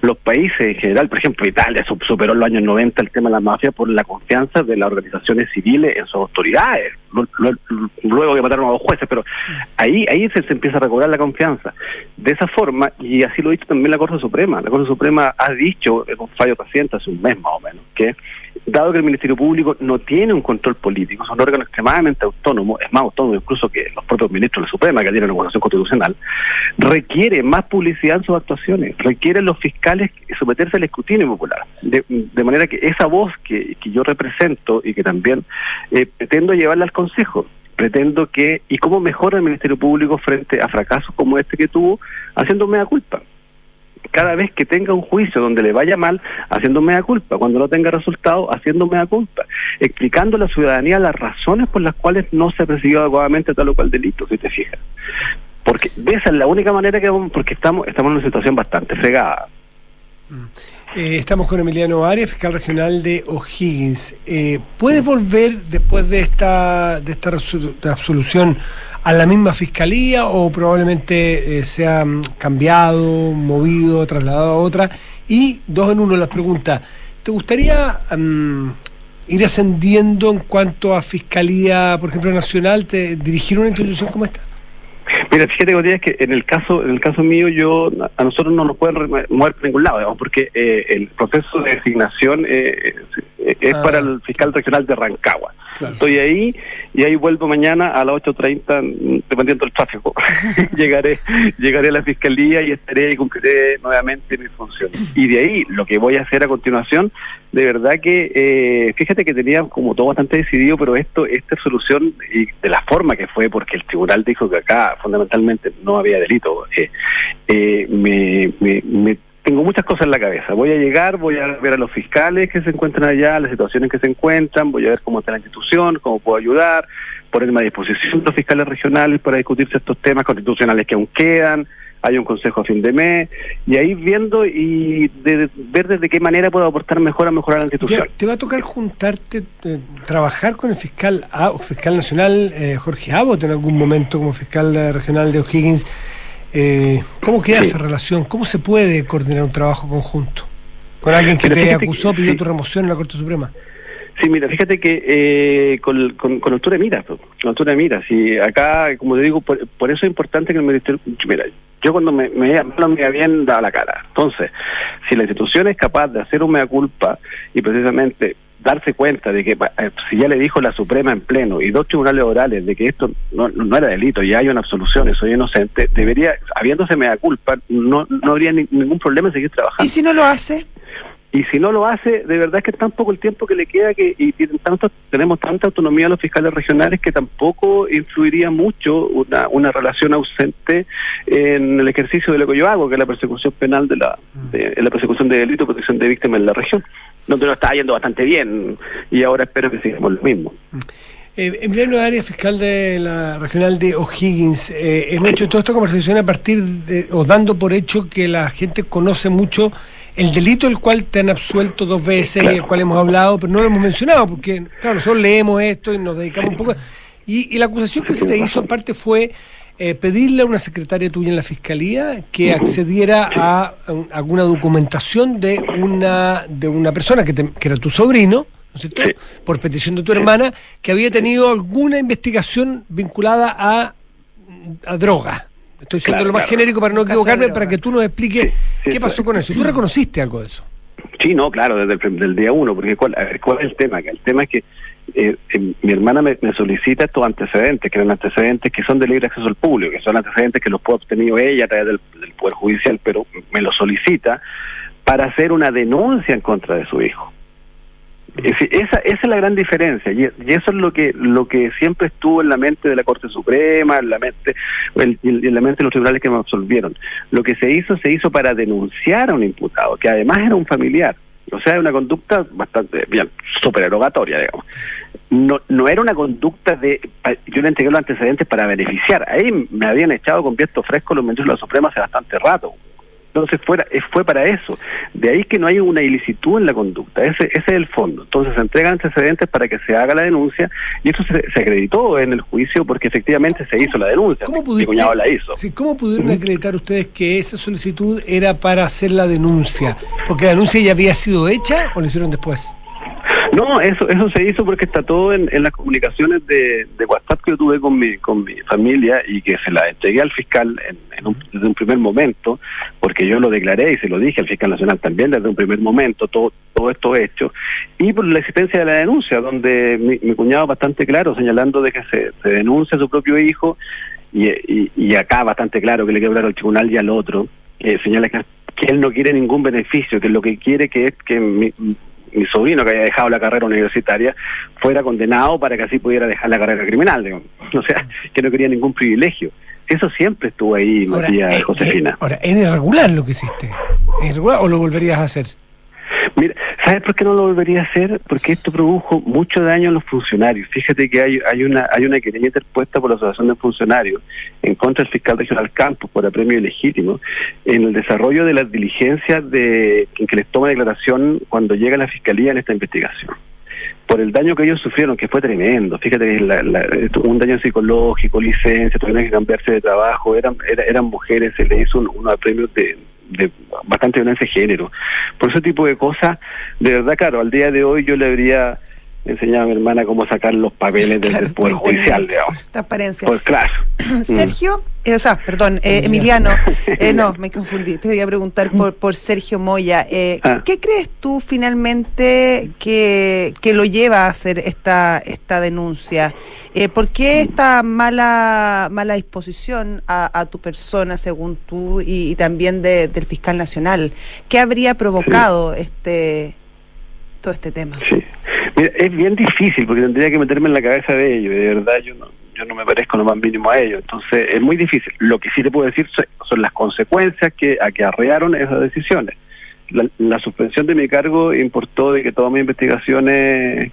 Los países en general, por ejemplo Italia, superó en los años noventa el tema de la mafia por la confianza de las organizaciones civiles en sus autoridades, luego que mataron a dos jueces, pero ahí ahí se, se empieza a recobrar la confianza. De esa forma, y así lo ha dicho también la Corte Suprema, la Corte Suprema ha dicho en un fallo reciente hace un mes más o menos, que dado que el Ministerio Público no tiene un control político, es un órgano extremadamente autónomo, es más autónomo incluso que los propios ministros de la Suprema que tienen la evaluación constitucional, requiere más publicidad en sus actuaciones, requieren los fiscales someterse al escrutinio popular, de, de manera que esa voz que, que yo represento y que también eh, pretendo llevarla al Consejo, pretendo que, y cómo mejora el Ministerio Público frente a fracasos como este que tuvo, haciendo mea culpa. Cada vez que tenga un juicio donde le vaya mal, haciendo mea culpa, cuando no tenga resultado, haciendo mea culpa, explicando a la ciudadanía las razones por las cuales no se persiguió adecuadamente tal o cual delito, si te fijas. Porque esa es la única manera que vamos, porque estamos, estamos en una situación bastante fregada. Eh, estamos con Emiliano Arias, fiscal regional de O'Higgins. Eh, ¿Puedes volver después de esta de esta absolución a la misma fiscalía o probablemente eh, sea cambiado, movido, trasladado a otra? Y dos en uno las preguntas. ¿Te gustaría um, ir ascendiendo en cuanto a fiscalía, por ejemplo, nacional, te, dirigir una institución como esta? Mira, fíjate que que en el caso en el caso mío, yo a nosotros no nos pueden mover por ningún lado, digamos, porque eh, el proceso de designación eh, es, es ah. para el fiscal regional de Rancagua. Claro. Estoy ahí y ahí vuelvo mañana a las ocho treinta, dependiendo del tráfico. llegaré llegaré a la fiscalía y estaré y cumpliré nuevamente mis funciones. Y de ahí, lo que voy a hacer a continuación, de verdad que, eh, fíjate que tenía como todo bastante decidido, pero esto esta solución, y de la forma que fue, porque el tribunal dijo que acá fundamentalmente no había delito, eh, eh, me... me, me tengo muchas cosas en la cabeza. Voy a llegar, voy a ver a los fiscales que se encuentran allá, las situaciones que se encuentran, voy a ver cómo está la institución, cómo puedo ayudar, ponerme a disposición de los fiscales regionales para discutir estos temas constitucionales que aún quedan. Hay un consejo a fin de mes, y ahí viendo y de, de, ver desde qué manera puedo aportar mejor a mejorar la institución. ¿Te va a tocar juntarte, eh, trabajar con el fiscal ah, fiscal nacional eh, Jorge Abbott en algún momento como fiscal eh, regional de O'Higgins? Eh, ¿Cómo queda sí. esa relación? ¿Cómo se puede coordinar un trabajo conjunto con alguien que mira, te acusó, que, pidió sí. tu remoción en la Corte Suprema? Sí, mira, fíjate que eh, con, con, con altura de miras, con altura de miras, y acá, como te digo, por, por eso es importante que el Ministerio... Mira, yo cuando me llaman me, me habían dado la cara. Entonces, si la institución es capaz de hacer un mea culpa y precisamente darse cuenta de que eh, si ya le dijo la Suprema en pleno y dos tribunales orales de que esto no, no era delito, ya hay una absolución, soy inocente, debería, habiéndose mea culpa, no, no habría ni, ningún problema en seguir trabajando. ¿Y si no lo hace? Y si no lo hace, de verdad es que tampoco el tiempo que le queda, que y tanto, tenemos tanta autonomía los fiscales regionales que tampoco influiría mucho una, una relación ausente en el ejercicio de lo que yo hago, que es la persecución penal de la, de, de la persecución de delito y protección de víctimas en la región, donde nos está yendo bastante bien, y ahora espero que sigamos lo mismo. Eh, Emiliano Arias, fiscal de la regional de O'Higgins, eh, hemos hecho toda esta conversación a partir de, o dando por hecho que la gente conoce mucho el delito del cual te han absuelto dos veces, claro, y el cual hemos hablado, pero no lo hemos mencionado, porque claro, nosotros leemos esto y nos dedicamos un poco, y, y la acusación que se te hizo en parte fue eh, pedirle a una secretaria tuya en la fiscalía que accediera a alguna documentación de una de una persona que, te, que era tu sobrino, ¿no es cierto?, por petición de tu hermana, que había tenido alguna investigación vinculada a, a droga. Estoy siendo claro, lo más claro. genérico para no equivocarme, para que tú nos expliques sí, sí, qué pasó con eso. ¿Tú reconociste algo de eso? Sí, no, claro, desde el del día uno, porque cuál, a ver, ¿cuál es el tema? El tema es que eh, eh, mi hermana me, me solicita estos antecedentes, que eran antecedentes que son de libre acceso al público, que son antecedentes que los puede obtenido ella a través del, del Poder Judicial, pero me lo solicita para hacer una denuncia en contra de su hijo. Es decir, esa, esa es la gran diferencia, y, y eso es lo que lo que siempre estuvo en la mente de la Corte Suprema, en la mente en, en la mente de los tribunales que me absolvieron. Lo que se hizo, se hizo para denunciar a un imputado, que además era un familiar. O sea, una conducta bastante bien, supererogatoria, digamos. No, no era una conducta de... Yo le entregué los antecedentes para beneficiar. Ahí me habían echado con viento fresco los ministros de la Suprema hace bastante rato. Entonces fuera, fue para eso. De ahí que no hay una ilicitud en la conducta. Ese, ese es el fondo. Entonces se entregan antecedentes para que se haga la denuncia, y eso se, se acreditó en el juicio porque efectivamente se hizo la denuncia. ¿Cómo pudiste, mi cuñado la hizo? Sí, ¿cómo pudieron acreditar ustedes que esa solicitud era para hacer la denuncia? ¿Porque la denuncia ya había sido hecha o la hicieron después? No, eso eso se hizo porque está todo en, en las comunicaciones de, de WhatsApp que yo tuve con mi con mi familia y que se la entregué al fiscal en, en un, desde un primer momento, porque yo lo declaré y se lo dije al fiscal nacional también desde un primer momento, todo todo esto hecho, y por la existencia de la denuncia, donde mi, mi cuñado bastante claro señalando de que se, se denuncia a su propio hijo, y, y, y acá bastante claro que le quiero hablar al tribunal y al otro, eh, señala que, que él no quiere ningún beneficio, que lo que quiere que es que... Mi, mi sobrino, que había dejado la carrera universitaria, fuera condenado para que así pudiera dejar la carrera criminal, digamos. O sea, que no quería ningún privilegio. Eso siempre estuvo ahí, ahora, Matías, eh, Josefina. Eh, ahora, ¿es irregular lo que hiciste? ¿Es irregular o lo volverías a hacer? Mira, ¿sabes por qué no lo volvería a hacer? Porque esto produjo mucho daño en los funcionarios. Fíjate que hay, hay una hay una querella interpuesta por la Asociación de Funcionarios en contra del fiscal regional Campos por apremio ilegítimo en el desarrollo de las diligencias de, en que les toma declaración cuando llega la fiscalía en esta investigación, por el daño que ellos sufrieron, que fue tremendo. Fíjate que la, la, un daño psicológico, licencia, tuvieron que cambiarse de trabajo, eran era, eran mujeres, se les hizo un, unos apremios de... de bastante violencia de género. Por ese tipo de cosas, de verdad, claro, al día de hoy yo le habría enseñado a mi hermana cómo sacar los papeles del, claro, del Poder Judicial, digamos. Transparencia. Pues claro. Sergio, eh, o sea, perdón, eh, Emiliano, eh, no, me confundí, te voy a preguntar por, por Sergio Moya. Eh, ah. ¿Qué crees tú finalmente que, que lo lleva a hacer esta esta denuncia? Eh, ¿Por qué esta mala mala disposición a, a tu persona, según tú, y, y también de, del fiscal nacional? ¿Qué habría provocado sí. este todo este tema? Sí. Mira, es bien difícil porque tendría que meterme en la cabeza de ellos, de verdad yo no yo no me parezco lo más mínimo a ellos, entonces es muy difícil. Lo que sí te puedo decir son, son las consecuencias que acarrearon esas decisiones. La, la suspensión de mi cargo importó de que todas mis investigaciones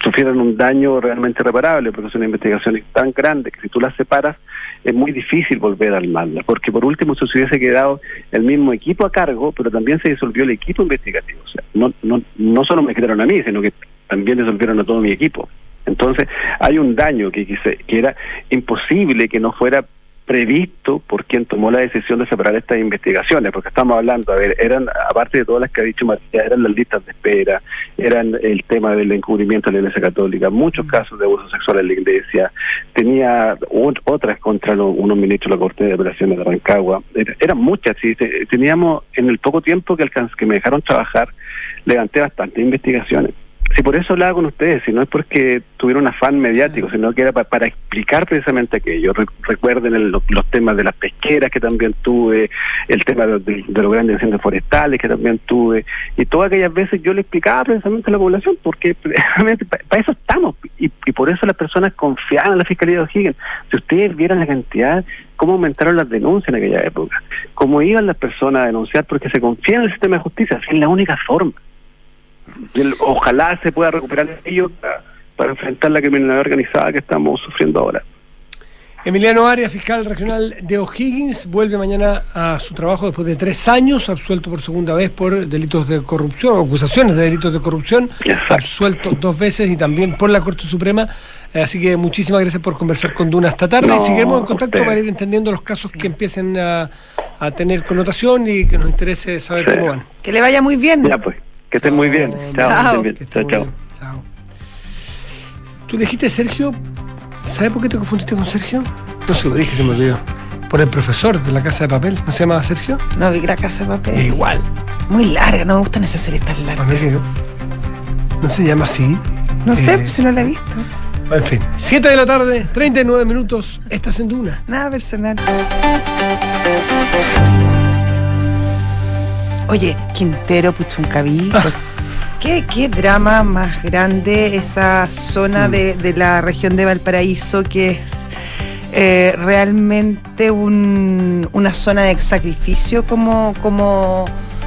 sufrieran un daño realmente reparable, porque son investigaciones tan grandes que si tú las separas es muy difícil volver a armarlas, porque por último se hubiese quedado el mismo equipo a cargo, pero también se disolvió el equipo investigativo. O sea, no, no, no solo me quitaron a mí, sino que también disolvieron a todo mi equipo. Entonces hay un daño que, que era imposible que no fuera previsto por quien tomó la decisión de separar estas investigaciones, porque estamos hablando, a ver, eran, aparte de todas las que ha dicho Matías, eran las listas de espera, eran el tema del encubrimiento de la Iglesia Católica, muchos casos de abuso sexual en la Iglesia, tenía otras contra los, unos ministros de la Corte de Apelaciones de Rancagua, eran, eran muchas, y teníamos, en el poco tiempo que, alcanz, que me dejaron trabajar, levanté bastantes investigaciones. Si por eso hablaba con ustedes, si no es porque tuvieron afán mediático, sino que era pa- para explicar precisamente aquello. Re- recuerden el, los, los temas de las pesqueras que también tuve, el tema de, de, de los grandes incendios forestales que también tuve, y todas aquellas veces yo le explicaba precisamente a la población, porque precisamente para pa eso estamos, y, y por eso las personas confiaban en la Fiscalía de O'Higgins. Si ustedes vieran la cantidad, cómo aumentaron las denuncias en aquella época, cómo iban las personas a denunciar, porque se confían en el sistema de justicia, es la única forma. Ojalá se pueda recuperar ello para, para enfrentar la criminalidad organizada que estamos sufriendo ahora. Emiliano Arias, fiscal regional de O'Higgins, vuelve mañana a su trabajo después de tres años, absuelto por segunda vez por delitos de corrupción, acusaciones de delitos de corrupción, exacto, absuelto dos veces y también por la Corte Suprema. Así que muchísimas gracias por conversar con Duna esta tarde. No, y seguiremos en contacto usted. Para ir entendiendo los casos que empiecen a, a tener connotación y que nos interese saber sí. cómo van. Que le vaya muy bien. Ya pues. Que estén muy bien. Chao. Chao. Chao. Chao. Tú dijiste Sergio, ¿sabes por qué te confundiste con Sergio? No se lo dije, se me olvidó. Por el profesor de La Casa de Papel, ¿no se llamaba Sergio? No, vi La Casa de Papel. Es igual. Muy larga, no me gustan esas series tan largas. No se llama así. No sé, eh, si no la he visto. En fin, siete de la tarde, treinta y nueve minutos, estás en Duna. Nada personal. Oye, Quintero Puchuncaví. Ah. ¿Qué, ¿Qué drama más grande esa zona mm. de, de la región de Valparaíso, que es eh, realmente un, una zona de sacrificio, como... como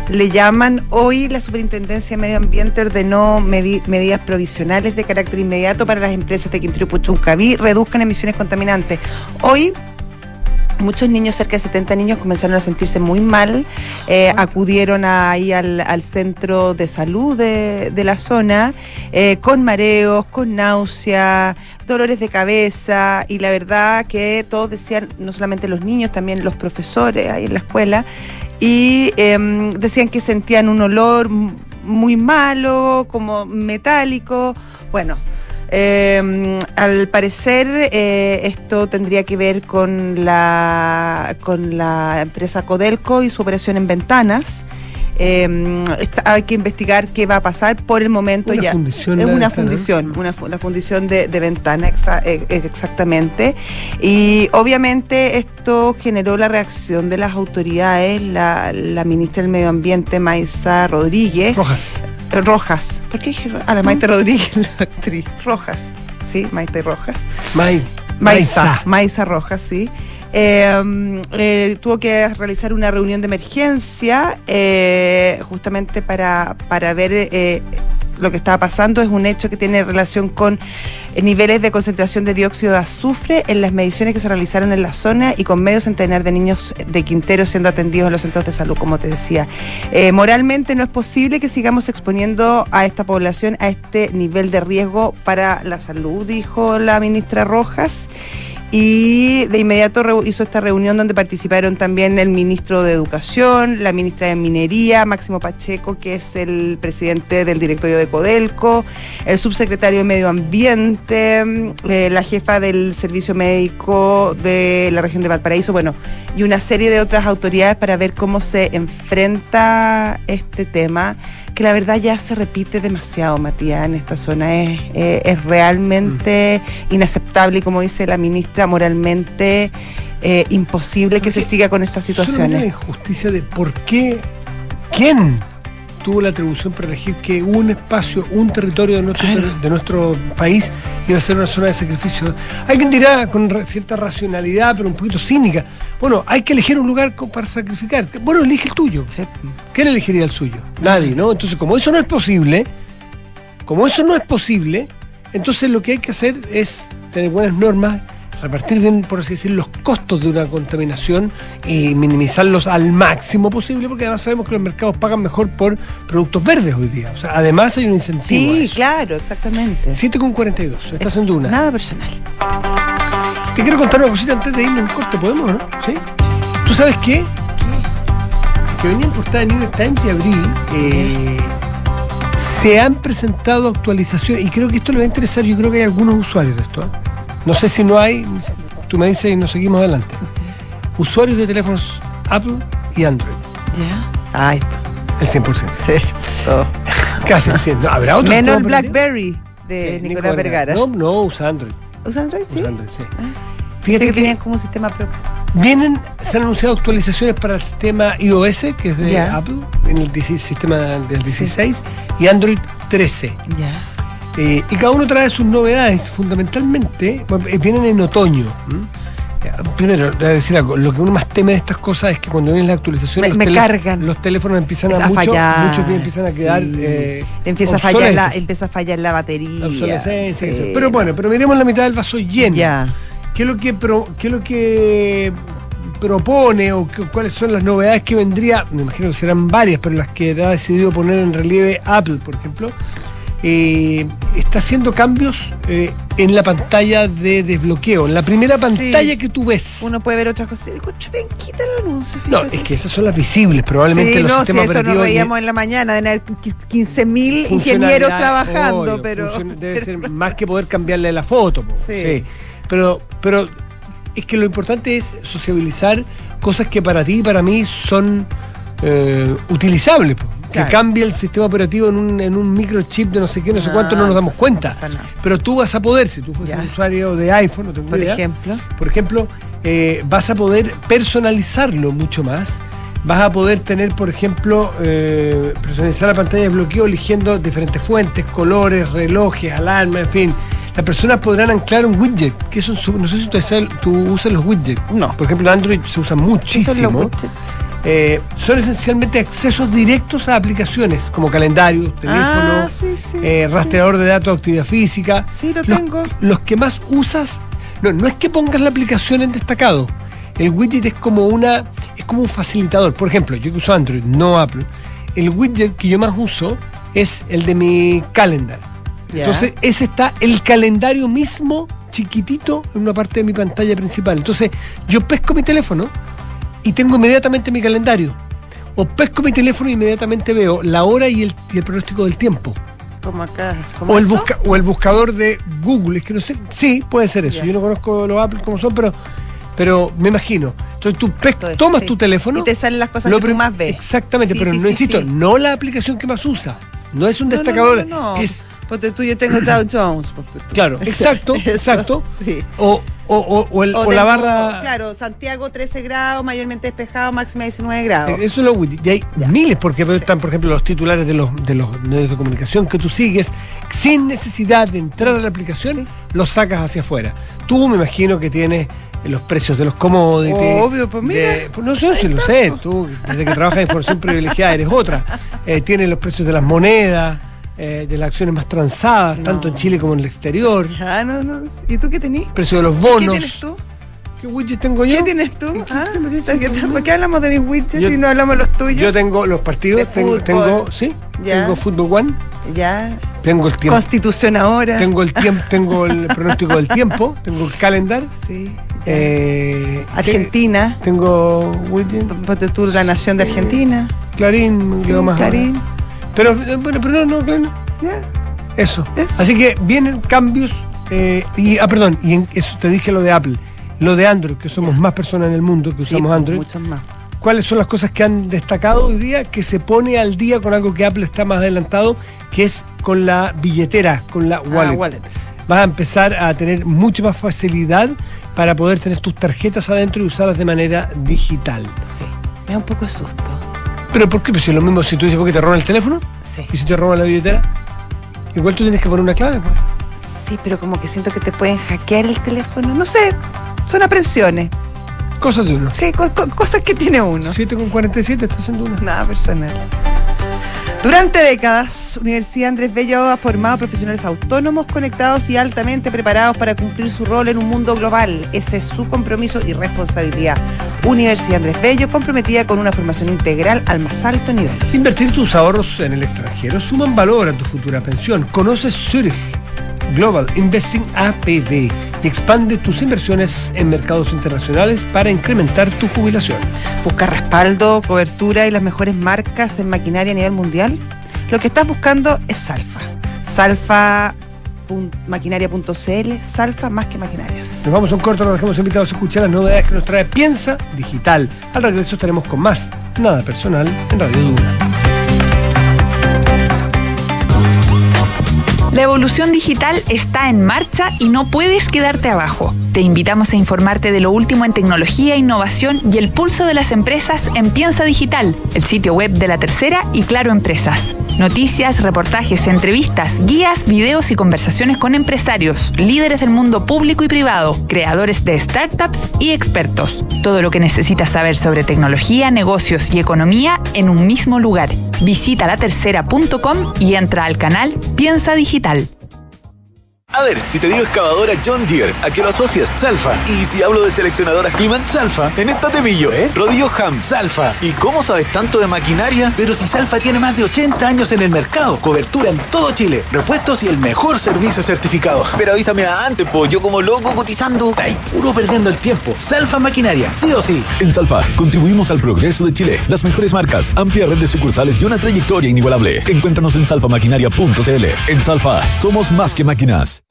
le llaman? Hoy la Superintendencia de Medio Ambiente ordenó medidas provisionales de carácter inmediato para las empresas de Quintero Puchuncaví, reduzcan emisiones contaminantes. Hoy muchos niños, cerca de setenta niños, comenzaron a sentirse muy mal, eh, acudieron ahí al, al centro de salud de, de la zona, eh, con mareos, con náuseas, dolores de cabeza, y la verdad que todos decían, no solamente los niños, también los profesores ahí en la escuela, y eh, decían que sentían un olor muy malo, como metálico, bueno... Eh, al parecer eh, esto tendría que ver con la con la empresa Codelco y su operación en Ventanas. Eh, hay que investigar qué va a pasar. Por el momento una ya es una fundición, una la fundición de, de Ventana, exa, eh, exactamente. Y obviamente esto generó la reacción de las autoridades. La, la ministra del Medio Ambiente, Maisa Rodríguez Rojas. Rojas. ¿Por qué dije? Ah, la Maite Rodríguez, la actriz. Rojas. Sí, Maite Rojas. May, Maisa. Maisa Rojas, sí. Eh, eh, tuvo que realizar una reunión de emergencia eh, justamente para, para ver... Eh, lo que estaba pasando. Es un hecho que tiene relación con niveles de concentración de dióxido de azufre en las mediciones que se realizaron en la zona y con medio centenar de niños de Quintero siendo atendidos en los centros de salud, como te decía. Eh, moralmente no es posible que sigamos exponiendo a esta población a este nivel de riesgo para la salud, dijo la ministra Rojas. Y de inmediato hizo esta reunión donde participaron también el ministro de Educación, la ministra de Minería, Máximo Pacheco, que es el presidente del directorio de Codelco, el subsecretario de Medio Ambiente, eh, la jefa del Servicio Médico de la región de Valparaíso, bueno, y una serie de otras autoridades para ver cómo se enfrenta este tema, que la verdad ya se repite demasiado, Matías, en esta zona. Es, eh, es realmente mm. inaceptable, y como dice la ministra, moralmente eh, imposible que se siga con estas situaciones. Es una injusticia de por qué, quién tuvo la atribución para elegir que un espacio, un territorio de nuestro, claro. de nuestro país iba a ser una zona de sacrificio. Hay quien dirá con cierta racionalidad, pero un poquito cínica, bueno, hay que elegir un lugar para sacrificar. Bueno, elige el tuyo. Sí. ¿Quién elegiría el suyo? Nadie, ¿no? Entonces, como eso no es posible, como eso no es posible, entonces lo que hay que hacer es tener buenas normas, repartir bien, por así decir, los costos de una contaminación y minimizarlos al máximo posible, porque además sabemos que los mercados pagan mejor por productos verdes hoy día. O sea, además hay un incentivo. Sí, claro, exactamente. siete con cuarenta y dos, estás en Duna. Nada personal. Te quiero contar una cosita antes de irnos un corte, ¿podemos, no? ¿Sí? ¿Tú sabes qué? Que venía en portada de New York Times de abril. Eh, se han presentado actualizaciones, y creo que esto le va a interesar, yo creo que hay algunos usuarios de esto, ¿eh? No sé si no hay, tú me dices y nos seguimos adelante. Okay. Usuarios de teléfonos Apple y Android. Ya. Yeah. Ay. El cien por ciento. Sí. Oh. Casi el cien por ciento. No, ¿habrá otro? Menos el BlackBerry de sí, Nicolás Vergara. No, no, usa Android. ¿Usa Android? Sí. Usa Android, sí. Ah. Fíjate que, que tenían como un sistema propio. Vienen, se han anunciado actualizaciones para el sistema i O S, que es de yeah. Apple, en el sistema del dieciséis, sí. y Android trece. Ya. Yeah. Eh, y cada uno trae sus novedades, fundamentalmente eh, vienen en otoño. ¿Mm? Eh, primero, voy a decir algo, lo que uno más teme de estas cosas es que cuando vienen las actualizaciones me, los, me cargan. los teléfonos empiezan a, a mucho, fallar, muchos empiezan a quedar sí. eh, empieza, a fallar la, empieza a fallar la batería. La obsolescencia, sí, pero bueno, pero miremos la mitad del vaso lleno. Yeah. ¿Qué es lo que pro, qué es lo que propone o que, cuáles son las novedades que vendría? Me imagino que serán varias, pero las que ha decidido poner en relieve Apple, por ejemplo. Eh, está haciendo cambios eh, en la pantalla de desbloqueo, en la primera pantalla sí. que tú ves. Uno puede ver otras cosas. Ven, quita el anuncio. Fíjate. No, es que esas son las visibles, probablemente sí, los no, sistemas si eso nos veíamos en la mañana, de tener quince mil ingenieros trabajando, obvio, pero debe pero... ser más que poder cambiarle la foto. Sí. sí. Pero, pero es que lo importante es sociabilizar cosas que para ti y para mí son eh, utilizables. Po. claro. que cambie el sistema operativo en un, en un microchip de no sé qué, no, no sé cuánto, no nos damos no cuenta. No Pero tú vas a poder, si tú fueras un usuario de iPhone, no tengo por idea, ejemplo, por ejemplo eh, vas a poder personalizarlo mucho más. Vas a poder tener, por ejemplo, eh, personalizar la pantalla de bloqueo eligiendo diferentes fuentes, colores, relojes, alarmas, en fin. Las personas podrán anclar un widget, que eso, no sé si tú, tú usas los widgets. No. Por ejemplo, en Android se usa muchísimo. Eh, son esencialmente accesos directos a aplicaciones como calendario, teléfono, ah, sí, sí, eh, rastreador sí. de datos, actividad física. Sí, lo los, tengo. Los que más usas, no, no es que pongas la aplicación en destacado. El widget es como una es como un facilitador. Por ejemplo, yo que uso Android, no Apple, el widget que yo más uso es el de mi calendar. Yeah. Entonces, ese está el calendario mismo, chiquitito, en una parte de mi pantalla principal. Entonces, yo pesco mi teléfono y tengo inmediatamente mi calendario. O pesco mi teléfono y inmediatamente veo la hora y el, y el pronóstico del tiempo. Como acá, como o, el busca, o el buscador de Google. Es que no sé, sí, puede ser eso. Yeah. Yo no conozco los Apple como son, pero... Pero me imagino, entonces tú Entonces, tomas sí. tu teléfono... Y te salen las cosas que tú más ves. Exactamente, sí, pero sí, no sí, insisto, sí. no la aplicación que más usa. No es un no, destacador. No, no, no. Es... Porque tú, yo tengo Dow Jones. Tú. Claro, exacto, Eso, exacto. Sí. O, o, o, o, el, o, o la barra... O, claro, Santiago trece grados, mayormente despejado, máxima diecinueve grados. Eso es lo útil. Y hay ya. miles, porque sí. están, por ejemplo, los titulares de los, de los medios de comunicación que tú sigues, sin necesidad de entrar a la aplicación, sí. los sacas hacia afuera. Tú me imagino que tienes... los precios de los commodities. Obvio, pues mira. De, pues no sé si lo sé, tú, desde que trabajas en información privilegiada eres otra. Eh, tienes los precios de las monedas, eh, de las acciones más transadas, no. tanto en Chile como en el exterior. Ah, no, no. ¿Y tú qué tenés? Precio de los bonos. ¿Qué tienes tú? ¿Qué widget tengo yo? ¿Qué tienes tú? ¿Qué, ah, ¿qué, ¿Por qué hablamos de mis widgets yo, y no hablamos de los tuyos? Yo tengo los partidos, tengo, tengo, sí, ya. tengo Fútbol One. Ya. Tengo el tiempo. Constitución ahora. Tengo el tiempo, tengo el pronóstico del tiempo, tengo el calendar. Sí. Eh, Argentina. Tengo widget. Tú, la nación de Argentina. Clarín, sí, más Clarín. Pero bueno, pero no, no, Clarín. Yeah. Eso. Eso. Así que vienen cambios. Eh, y ah, perdón, y en, eso te dije lo de Apple. Lo de Android, que somos yeah. más personas en el mundo que sí, usamos Android. Muchas más. ¿Cuáles son las cosas que han destacado hoy día que se pone al día con algo que Apple está más adelantado, que es con la billetera, con la wallet? Ah, wallet. Vas a empezar a tener mucha más facilidad para poder tener tus tarjetas adentro y usarlas de manera digital. Sí, me da un poco de susto. ¿Pero por qué? Pues si es lo mismo si tú dices, ¿por qué te roban el teléfono? Sí. ¿Y si te roban la billetera? Igual tú tienes que poner una clave, pues. Sí, pero como que siento que te pueden hackear el teléfono. No sé, son aprensiones. Cosas de uno. Sí, co co cosas que tiene uno. siete con cuarenta y siete, estás en Duna. Nada personal. Durante décadas, Universidad Andrés Bello ha formado profesionales autónomos, conectados y altamente preparados para cumplir su rol en un mundo global. Ese es su compromiso y responsabilidad. Universidad Andrés Bello, comprometida con una formación integral al más alto nivel. Invertir tus ahorros en el extranjero suman valor a tu futura pensión. Conoce Zurich Global Investing A P B y expande tus inversiones en mercados internacionales para incrementar tu jubilación. ¿Busca respaldo, cobertura y las mejores marcas en maquinaria a nivel mundial? Lo que estás buscando es Salfa. Salfa maquinaria punto c l, Salfa más que maquinarias. Nos vamos a un corto, nos dejamos invitados a escuchar las novedades que nos trae Piensa Digital. Al regreso estaremos con más Nada Personal en Radio Duna. La evolución digital está en marcha y no puedes quedarte abajo. Te invitamos a informarte de lo último en tecnología, innovación y el pulso de las empresas en Piensa Digital, el sitio web de La Tercera y Claro Empresas. Noticias, reportajes, entrevistas, guías, videos y conversaciones con empresarios, líderes del mundo público y privado, creadores de startups y expertos. Todo lo que necesitas saber sobre tecnología, negocios y economía en un mismo lugar. Visita la tercera punto com y entra al canal Piensa Digital. A ver, si te digo excavadora John Deere, ¿a qué lo asocias? Salfa. Y si hablo de seleccionadoras Kliman, Salfa. En esta te pillo, ¿eh? Rodillo Ham, Salfa. ¿Y cómo sabes tanto de maquinaria? Pero si Salfa tiene más de ochenta años en el mercado, cobertura en todo Chile, repuestos y el mejor servicio certificado. Pero avísame antes, po, yo como loco cotizando. Está puro perdiendo el tiempo. Salfa Maquinaria, sí o sí. En Salfa, contribuimos al progreso de Chile. Las mejores marcas, amplia red de sucursales y una trayectoria inigualable. Encuéntranos en salfa maquinaria punto c l. En Salfa, somos más que máquinas.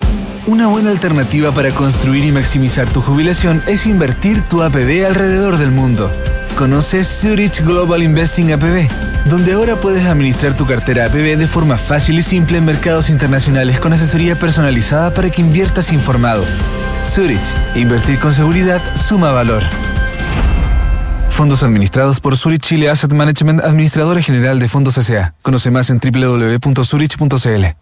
Una buena alternativa para construir y maximizar tu jubilación es invertir tu A P B alrededor del mundo. Conoce Zurich Global Investing A P B, donde ahora puedes administrar tu cartera A P B de forma fácil y simple en mercados internacionales con asesoría personalizada para que inviertas informado. Zurich. Invertir con seguridad suma valor. Fondos administrados por Zurich Chile Asset Management, Administradora General de Fondos S A Conoce más en doble u doble u doble u punto zurich punto c l.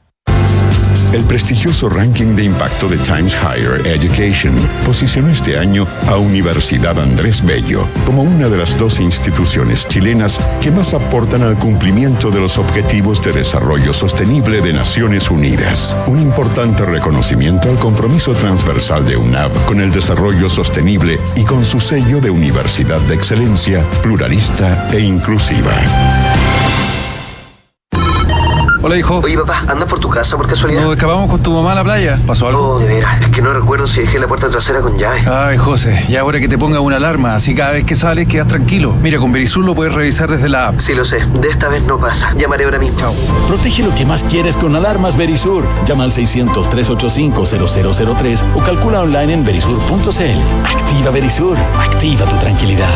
El prestigioso ranking de impacto de Times Higher Education posicionó este año a Universidad Andrés Bello como una de las dos instituciones chilenas que más aportan al cumplimiento de los Objetivos de Desarrollo Sostenible de Naciones Unidas. Un importante reconocimiento al compromiso transversal de U N A V con el desarrollo sostenible y con su sello de Universidad de Excelencia, pluralista e inclusiva. Hola, hijo. Oye, papá, ¿andas por tu casa por casualidad? Nos escapamos con tu mamá a la playa. ¿Pasó algo? Oh, de veras. Es que no recuerdo si dejé la puerta trasera con llave. Ay, José, ya ahora que te ponga una alarma, así cada vez que sales quedas tranquilo. Mira, con Berisur lo puedes revisar desde la app. Sí, lo sé. De esta vez no pasa. Llamaré ahora mismo. Chao. Protege lo que más quieres con alarmas Berisur. Llama al seis cero cero, tres ocho cinco, cero cero cero tres o calcula online en berisur punto c l. Activa Berisur. Activa tu tranquilidad.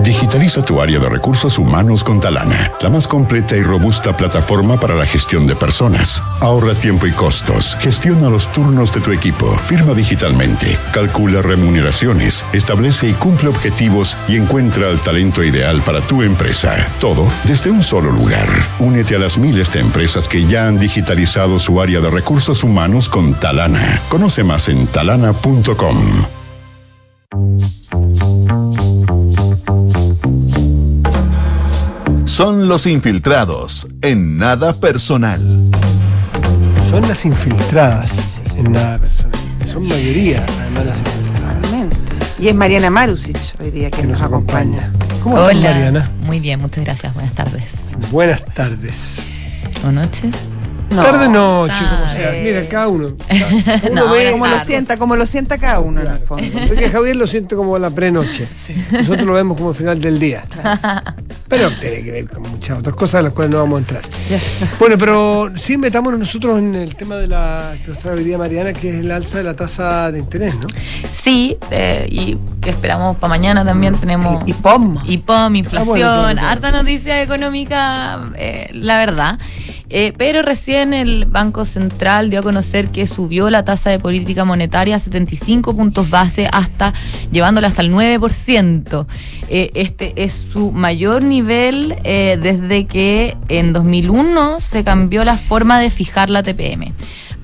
Digitaliza tu área de recursos humanos con Talana, la más completa y robusta plataforma para la gestión de personas. Ahorra tiempo y costos, gestiona los turnos de tu equipo, firma digitalmente, calcula remuneraciones, establece y cumple objetivos y encuentra el talento ideal para tu empresa. Todo desde un solo lugar. Únete a las miles de empresas que ya han digitalizado su área de recursos humanos con Talana. Conoce más en talana punto com. Son los infiltrados en nada personal. Son las infiltradas en nada personal. Son mayoría, además, las infiltradas. Realmente. Y es Mariana Marusich hoy día que, que nos, nos acompaña. acompaña. ¿Cómo estás, Mariana? Muy bien, muchas gracias. Buenas tardes. Buenas tardes. ¿O noches? No, tarde no, chicos. Eh. Mira, cada uno. Cada uno no, ve como tarde. Lo sienta, como lo sienta cada uno, claro, en el fondo. Porque Javier lo siente como la prenoche. Sí. Nosotros lo vemos como el final del día. Claro. Pero tiene que ver con muchas otras cosas a las cuales no vamos a entrar. Bueno, pero sí metámonos nosotros en el tema de la que nos trae hoy día Mariana, que es el alza de la tasa de interés, ¿no? Sí, eh, y que esperamos para mañana también. Tenemos I P O M. I P O M, inflación, ah, bueno, claro, harta noticia económica, eh, la verdad. Eh, pero recién el Banco Central dio a conocer que subió la tasa de política monetaria a setenta y cinco puntos base, hasta llevándola hasta el nueve por ciento. Eh, este es su mayor nivel eh, desde que en dos mil uno se cambió la forma de fijar la T P M.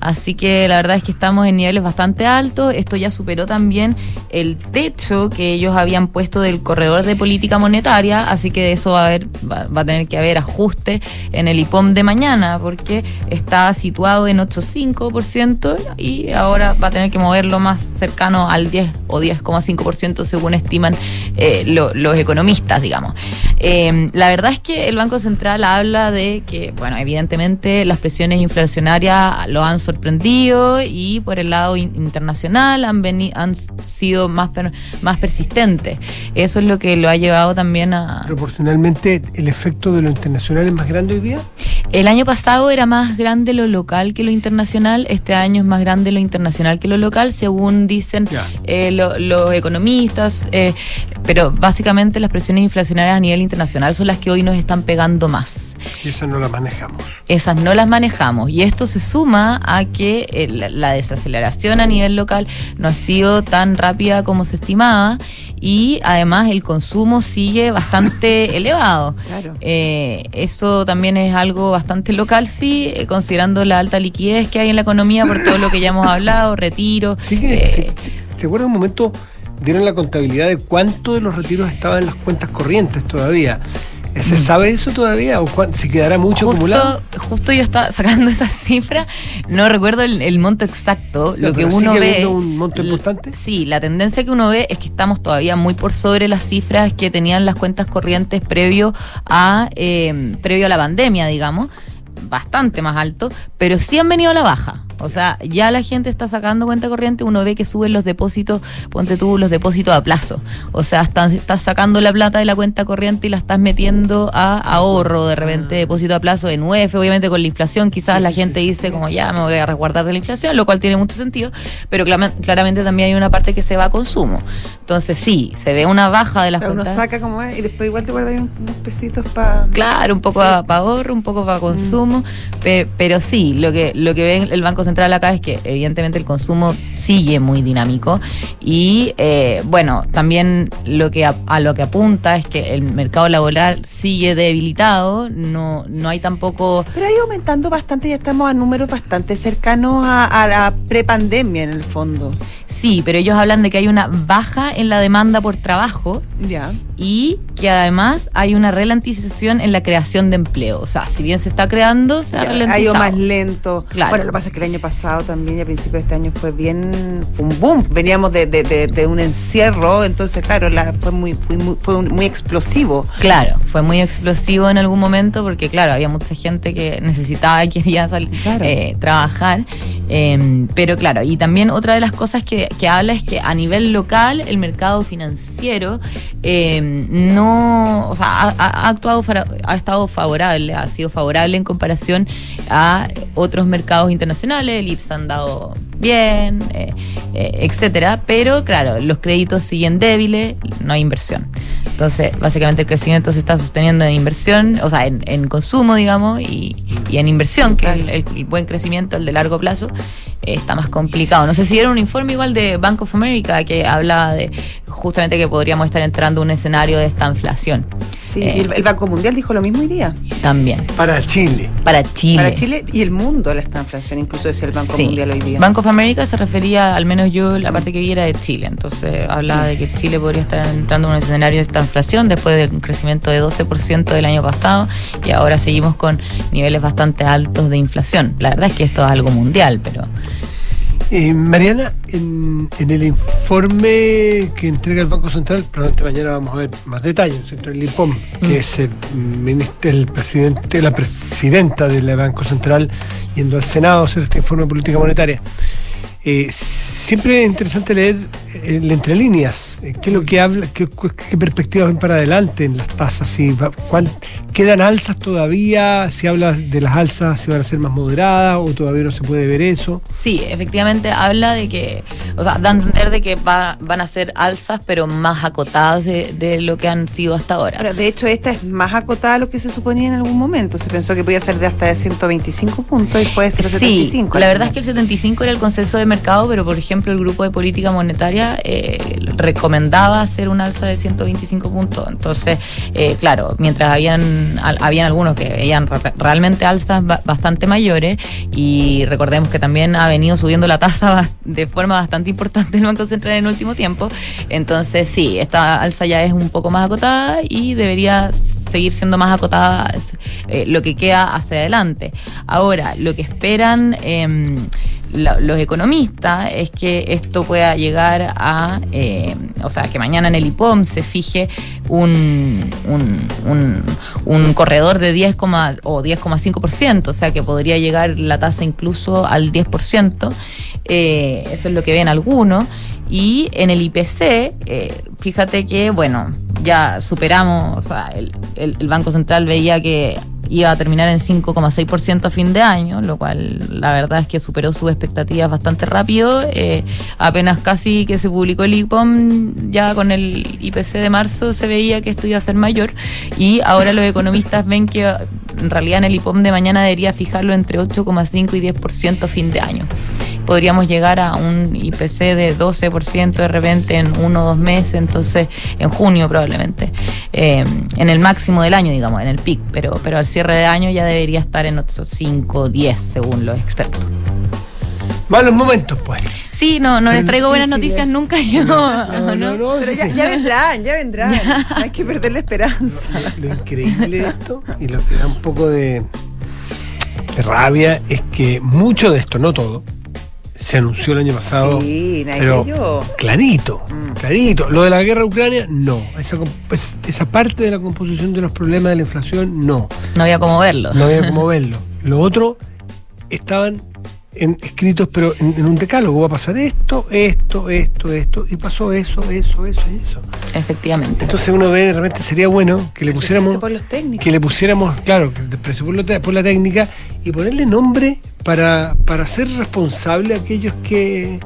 Así que la verdad es que estamos en niveles bastante altos. Esto ya superó también el techo que ellos habían puesto del corredor de política monetaria, así que de eso va a haber, va, va a tener que haber ajuste en el I P O M de mañana, porque está situado en ocho coma cinco por ciento y ahora va a tener que moverlo más cercano al diez o diez coma cinco por ciento según estiman eh, lo, los economistas, digamos. Eh, la verdad es que el Banco Central habla de que, bueno, evidentemente las presiones inflacionarias lo han sorprendido, y por el lado internacional han, venido, han sido más, per, más persistentes. Eso es lo que lo ha llevado también a... ¿Proporcionalmente el efecto de lo internacional es más grande hoy día? El año pasado era más grande lo local que lo internacional, este año es más grande lo internacional que lo local, según dicen eh, lo, los economistas, eh, pero básicamente las presiones inflacionarias a nivel internacional son las que hoy nos están pegando más. Y esas no las manejamos. Esas no las manejamos. Y esto se suma a que eh, la, la desaceleración a nivel local no ha sido tan rápida como se estimaba, y además el consumo sigue bastante elevado. Claro. Eh, eso también es algo bastante local, sí, eh, considerando la alta liquidez que hay en la economía por todo lo que ya hemos hablado, retiro. Sí, eh, sí, sí. ¿Te acuerdas un momento? Dieron la contabilidad de cuánto de los retiros estaban en las cuentas corrientes todavía. ¿Se sabe eso todavía? ¿O se quedará mucho justo, acumulado? Justo yo estaba sacando esa cifra, no recuerdo el, el monto exacto. No, lo que uno ve, un monto importante. Sí, la tendencia que uno ve es que estamos todavía muy por sobre las cifras que tenían las cuentas corrientes previo a eh, previo a la pandemia, digamos, bastante más alto, pero sí han venido a la baja. O sea, ya la gente está sacando cuenta corriente, uno ve que suben los depósitos, ponte tú los depósitos a plazo. O sea, estás, estás sacando la plata de la cuenta corriente y la estás metiendo a ahorro, de repente depósito a plazo en U E F, obviamente con la inflación, quizás sí, la sí, gente sí, dice sí. como ya me voy a resguardar de la inflación, lo cual tiene mucho sentido, pero claramente también hay una parte que se va a consumo. Entonces sí, se ve una baja de las pero cuentas. Uno saca como es y después igual te guardas unos pesitos para... Claro, un poco sí. para ahorro, un poco para consumo, mm. pero, pero sí, lo que lo que ve el Banco Central acá es que evidentemente el consumo sigue muy dinámico y eh, bueno, también lo que a, a lo que apunta es que el mercado laboral sigue debilitado, no no hay tampoco... Pero ha ido aumentando bastante, ya estamos a números bastante cercanos a, a la prepandemia en el fondo. Sí, pero ellos hablan de que hay una baja en la demanda por trabajo yeah. y que además hay una ralentización en la creación de empleo. O sea, si bien se está creando, se yeah. ha ralentizado. Ha ido más lento. Claro. Bueno, lo que pasa es que el año pasado también, y a principios de este año, fue bien un boom. Veníamos de, de, de, de un encierro, entonces, claro, la, fue, muy, fue, muy, fue un, muy explosivo. Claro, fue muy explosivo en algún momento porque, claro, había mucha gente que necesitaba y quería salir, claro. eh, trabajar. Eh, pero claro, y también otra de las cosas que, que habla es que a nivel local el mercado financiero eh, no, o sea, ha, ha actuado, ha estado favorable, ha sido favorable en comparación a otros mercados internacionales, el I P S han dado bien, eh, eh, etcétera, pero claro, los créditos siguen débiles, no hay inversión. Entonces, básicamente el crecimiento se está sosteniendo en inversión, o sea, en, en consumo, digamos, y, y en inversión, que el, el, el buen crecimiento, el de largo plazo, está más complicado. No sé si era un informe igual de Bank of America que hablaba de justamente que podríamos estar entrando a un escenario de esta inflación. Sí, eh, el, el Banco Mundial dijo lo mismo hoy día. También. Para Chile. Para Chile. Para Chile y el mundo, la estanflación, incluso decía el Banco sí. Mundial hoy día. Bank of America se refería, al menos yo, la parte que vi era de Chile. Entonces hablaba de que Chile podría estar entrando en un escenario de estanflación después de un crecimiento de doce por ciento del año pasado y ahora seguimos con niveles bastante altos de inflación. La verdad es que esto es algo mundial, pero... Eh, Mariana, en, en el informe que entrega el Banco Central, probablemente mañana vamos a ver más detalles, el I P O M, que mm. es el, el presidente, la presidenta del Banco Central yendo al Senado a hacer este informe de política monetaria. Eh, siempre es interesante leer el entre líneas, eh, qué es lo que habla, qué, qué perspectivas ven para adelante en las tasas, si va, cuál, quedan alzas todavía, si habla de las alzas, si van a ser más moderadas o todavía no se puede ver eso. Sí, efectivamente habla de que, o sea, da a entender de que va, van a ser alzas pero más acotadas de, de lo que han sido hasta ahora. Pero de hecho esta es más acotada a lo que se suponía en algún momento, se pensó que podía ser de hasta de ciento veinticinco puntos y fue de ciento setenta y cinco. Sí, la verdad es que el setenta y cinco era el consenso de mercado, pero por ejemplo el grupo de política monetaria eh, recomendaba hacer un alza de ciento veinticinco puntos, entonces eh, claro, mientras habían al, habían algunos que veían re, realmente alzas ba- bastante mayores, y recordemos que también ha venido subiendo la tasa de forma bastante importante el Banco Central en el último tiempo, entonces sí, esta alza ya es un poco más acotada y debería seguir siendo más acotada eh, lo que queda hacia adelante. Ahora, lo que esperan eh, los economistas es que esto pueda llegar a eh, o sea, que mañana en el I P O M se fije un un, un, un corredor de diez coma cinco por ciento, o sea que podría llegar la tasa incluso al diez por ciento, eh, eso es lo que ven algunos. Y en el I P C, eh, fíjate que bueno, ya superamos, o sea, el, el, el Banco Central veía que iba a terminar en cinco coma seis por ciento a fin de año, lo cual la verdad es que superó sus expectativas bastante rápido. Eh, apenas casi que se publicó el I P O M, ya con el I P C de marzo se veía que esto iba a ser mayor, y ahora los economistas ven que en realidad en el I P O M de mañana debería fijarlo entre ocho coma cinco y diez por ciento a fin de año. Podríamos llegar a un I P C de doce por ciento de repente en uno o dos meses, entonces en junio probablemente, eh, en el máximo del año, digamos, en el pic, pero, pero al cierre de año ya debería estar en otros cinco o diez según los expertos. Malos momentos, pues. Sí, no, no les traigo buenas noticias nunca yo. No, no, no, no, pero ya, ya vendrán, ya vendrán. Hay que perder la esperanza. Lo, lo increíble de esto y lo que da un poco de, de rabia es que mucho de esto, no todo, se anunció el año pasado, sí, pero yo. clarito, mm. clarito. Lo de la guerra de Ucrania, no. Esa, esa parte de la composición de los problemas de la inflación, no. No había cómo verlo. No había cómo verlo. Lo otro, estaban en, escritos, pero en, en un decálogo. Va a pasar esto, esto, esto, esto, y pasó eso, eso, eso y eso. Efectivamente. Entonces uno ve, de repente sería bueno que le pusiéramos... Por los técnicos. Que le pusiéramos, claro, que precio por, lo te, por la técnica, y ponerle nombre... Para, para ser responsable a aquellos que,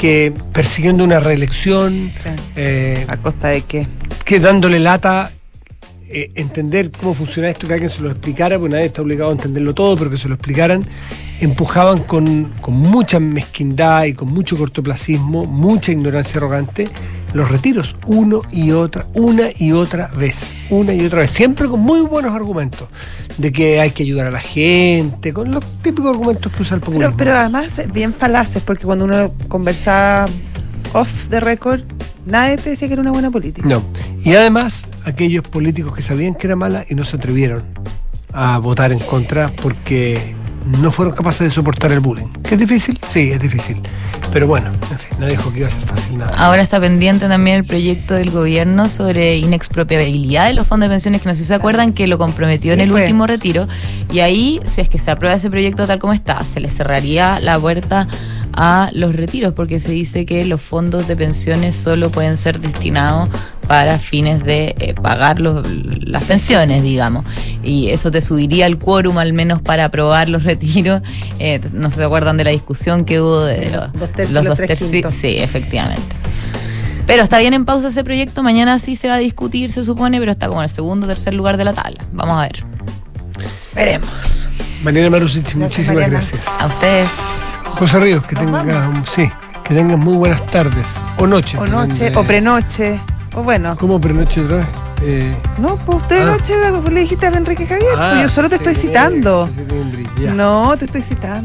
que persiguiendo una reelección. Sí. Eh, ¿A costa de qué? Que dándole lata. Eh, entender cómo funciona esto, que alguien se lo explicara, porque nadie está obligado a entenderlo todo, pero que se lo explicaran, empujaban con, con mucha mezquindad y con mucho cortoplacismo, mucha ignorancia arrogante, los retiros, uno y otra, una y otra vez, una y otra vez, siempre con muy buenos argumentos, de que hay que ayudar a la gente, con los típicos argumentos que usa el populismo. Pero, pero además bien falaces, porque cuando uno conversaba off the record, nadie te decía que era una buena política. No, y además aquellos políticos que sabían que era mala y no se atrevieron a votar en contra porque no fueron capaces de soportar el bullying. ¿Que es difícil? Sí, es difícil. Pero bueno, en fin, nadie dijo que iba a ser fácil nada. Ahora está pendiente también el proyecto del gobierno sobre inexpropiabilidad de los fondos de pensiones, que no sé si se acuerdan, que lo comprometió sí, en el fue. último retiro. Y ahí, si es que se aprueba ese proyecto tal como está, se le cerraría la puerta a los retiros, porque se dice que los fondos de pensiones solo pueden ser destinados para fines de eh, pagar los, las pensiones, digamos, y eso te subiría el quórum al menos para aprobar los retiros. Eh, no se acuerdan de la discusión que hubo de sí, los dos tercios, los los dos tercios. Sí, efectivamente. Pero está bien en pausa ese proyecto, mañana sí se va a discutir, se supone, pero está como en el segundo o tercer lugar de la tabla. Vamos a ver. Veremos. Mariana Marusich, muchísimas Mariana. gracias. A ustedes. José Ríos, que tengan, sí, que tengan muy buenas tardes, o noche. O noche, de, o prenoche, o bueno. ¿Cómo prenoche otra vez? Eh, no, pues usted ah. noche le dijiste a Enrique Javier, ah, pues yo solo te estoy citando. No, te estoy citando.